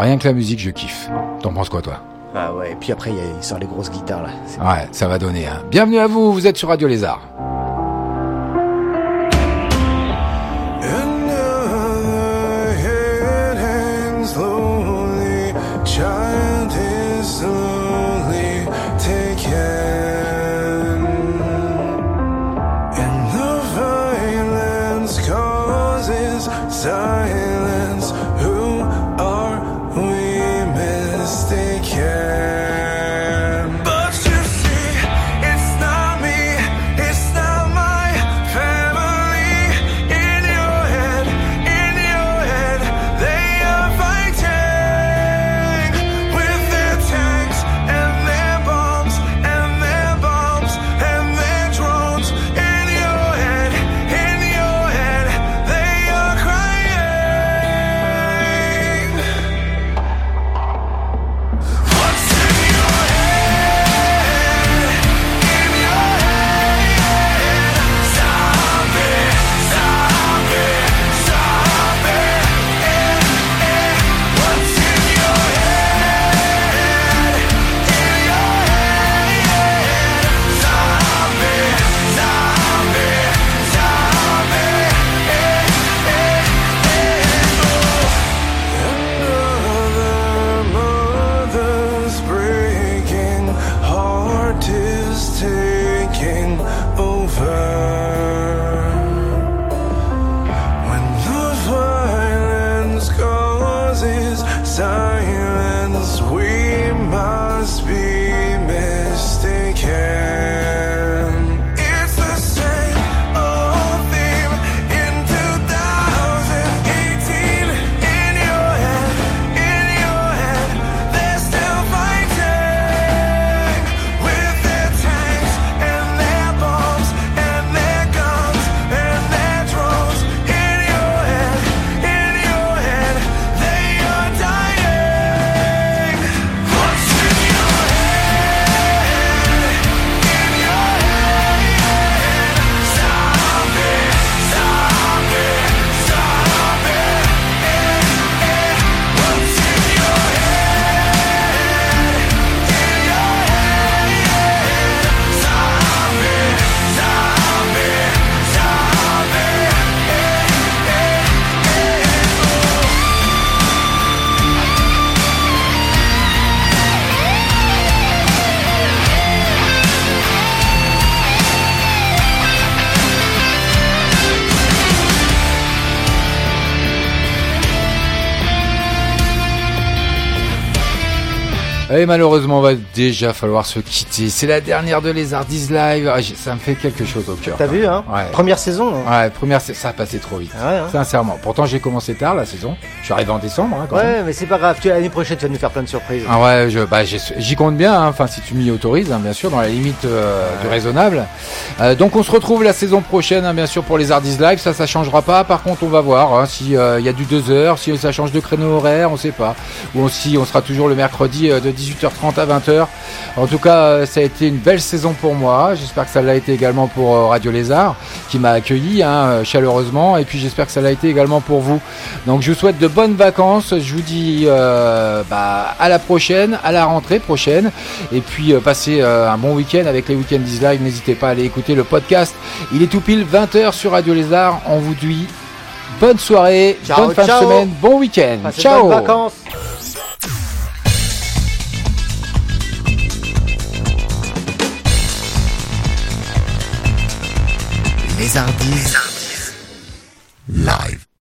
Rien que la musique, je kiffe. T'en penses quoi, toi? Ah ouais, et puis après, il sort les grosses guitares là. C'est ouais, ça va donner. Hein. Bienvenue à vous, vous êtes sur Radio Lézard. Child is slowly taken, and the violence causes silence. Who are we mistaken? But you see, it's not me, it's Et malheureusement, on va déjà falloir se quitter. C'est la dernière de Lézardises Live. Ça me fait quelque chose au cœur. T'as vu, hein, ouais. Première saison. Hein. Ouais, première saison. Ça a passé trop vite. Ah ouais, hein. Sincèrement. Pourtant, j'ai commencé tard la saison. Je suis arrivé en décembre. Hein, quand ouais, même. Mais c'est pas grave. L'année prochaine, tu vas nous faire plein de surprises. Ah ouais, je, bah, j'y compte bien. Hein. Enfin, si tu m'y autorises, hein, bien sûr, dans la limite euh, ouais. du raisonnable. Euh, donc, on se retrouve la saison prochaine, hein, bien sûr, pour Lézardises Live. Ça, ça changera pas. Par contre, on va voir hein, si il euh, y a du deux heures, si ça change de créneau horaire, on sait pas. Ou si on sera toujours le mercredi euh, de dix-huit heures trente à vingt heures. En tout cas, euh, ça a été une belle saison pour moi. J'espère que ça l'a été également pour euh, Radio Lézard, qui m'a accueilli hein, chaleureusement. Et puis, j'espère que ça l'a été également pour vous. Donc, je vous souhaite de bonnes vacances. Je vous dis euh, bah, à la prochaine, à la rentrée prochaine. Et puis, euh, passez euh, un bon week-end avec les Week-ends Is Live. N'hésitez pas à aller écouter le podcast. Il est tout pile vingt heures sur Radio Lézard. On vous dit bonne soirée, ciao, bonne fin ciao. de semaine, bon week-end. Passez ciao. Bonnes vacances. Les Ardises Live.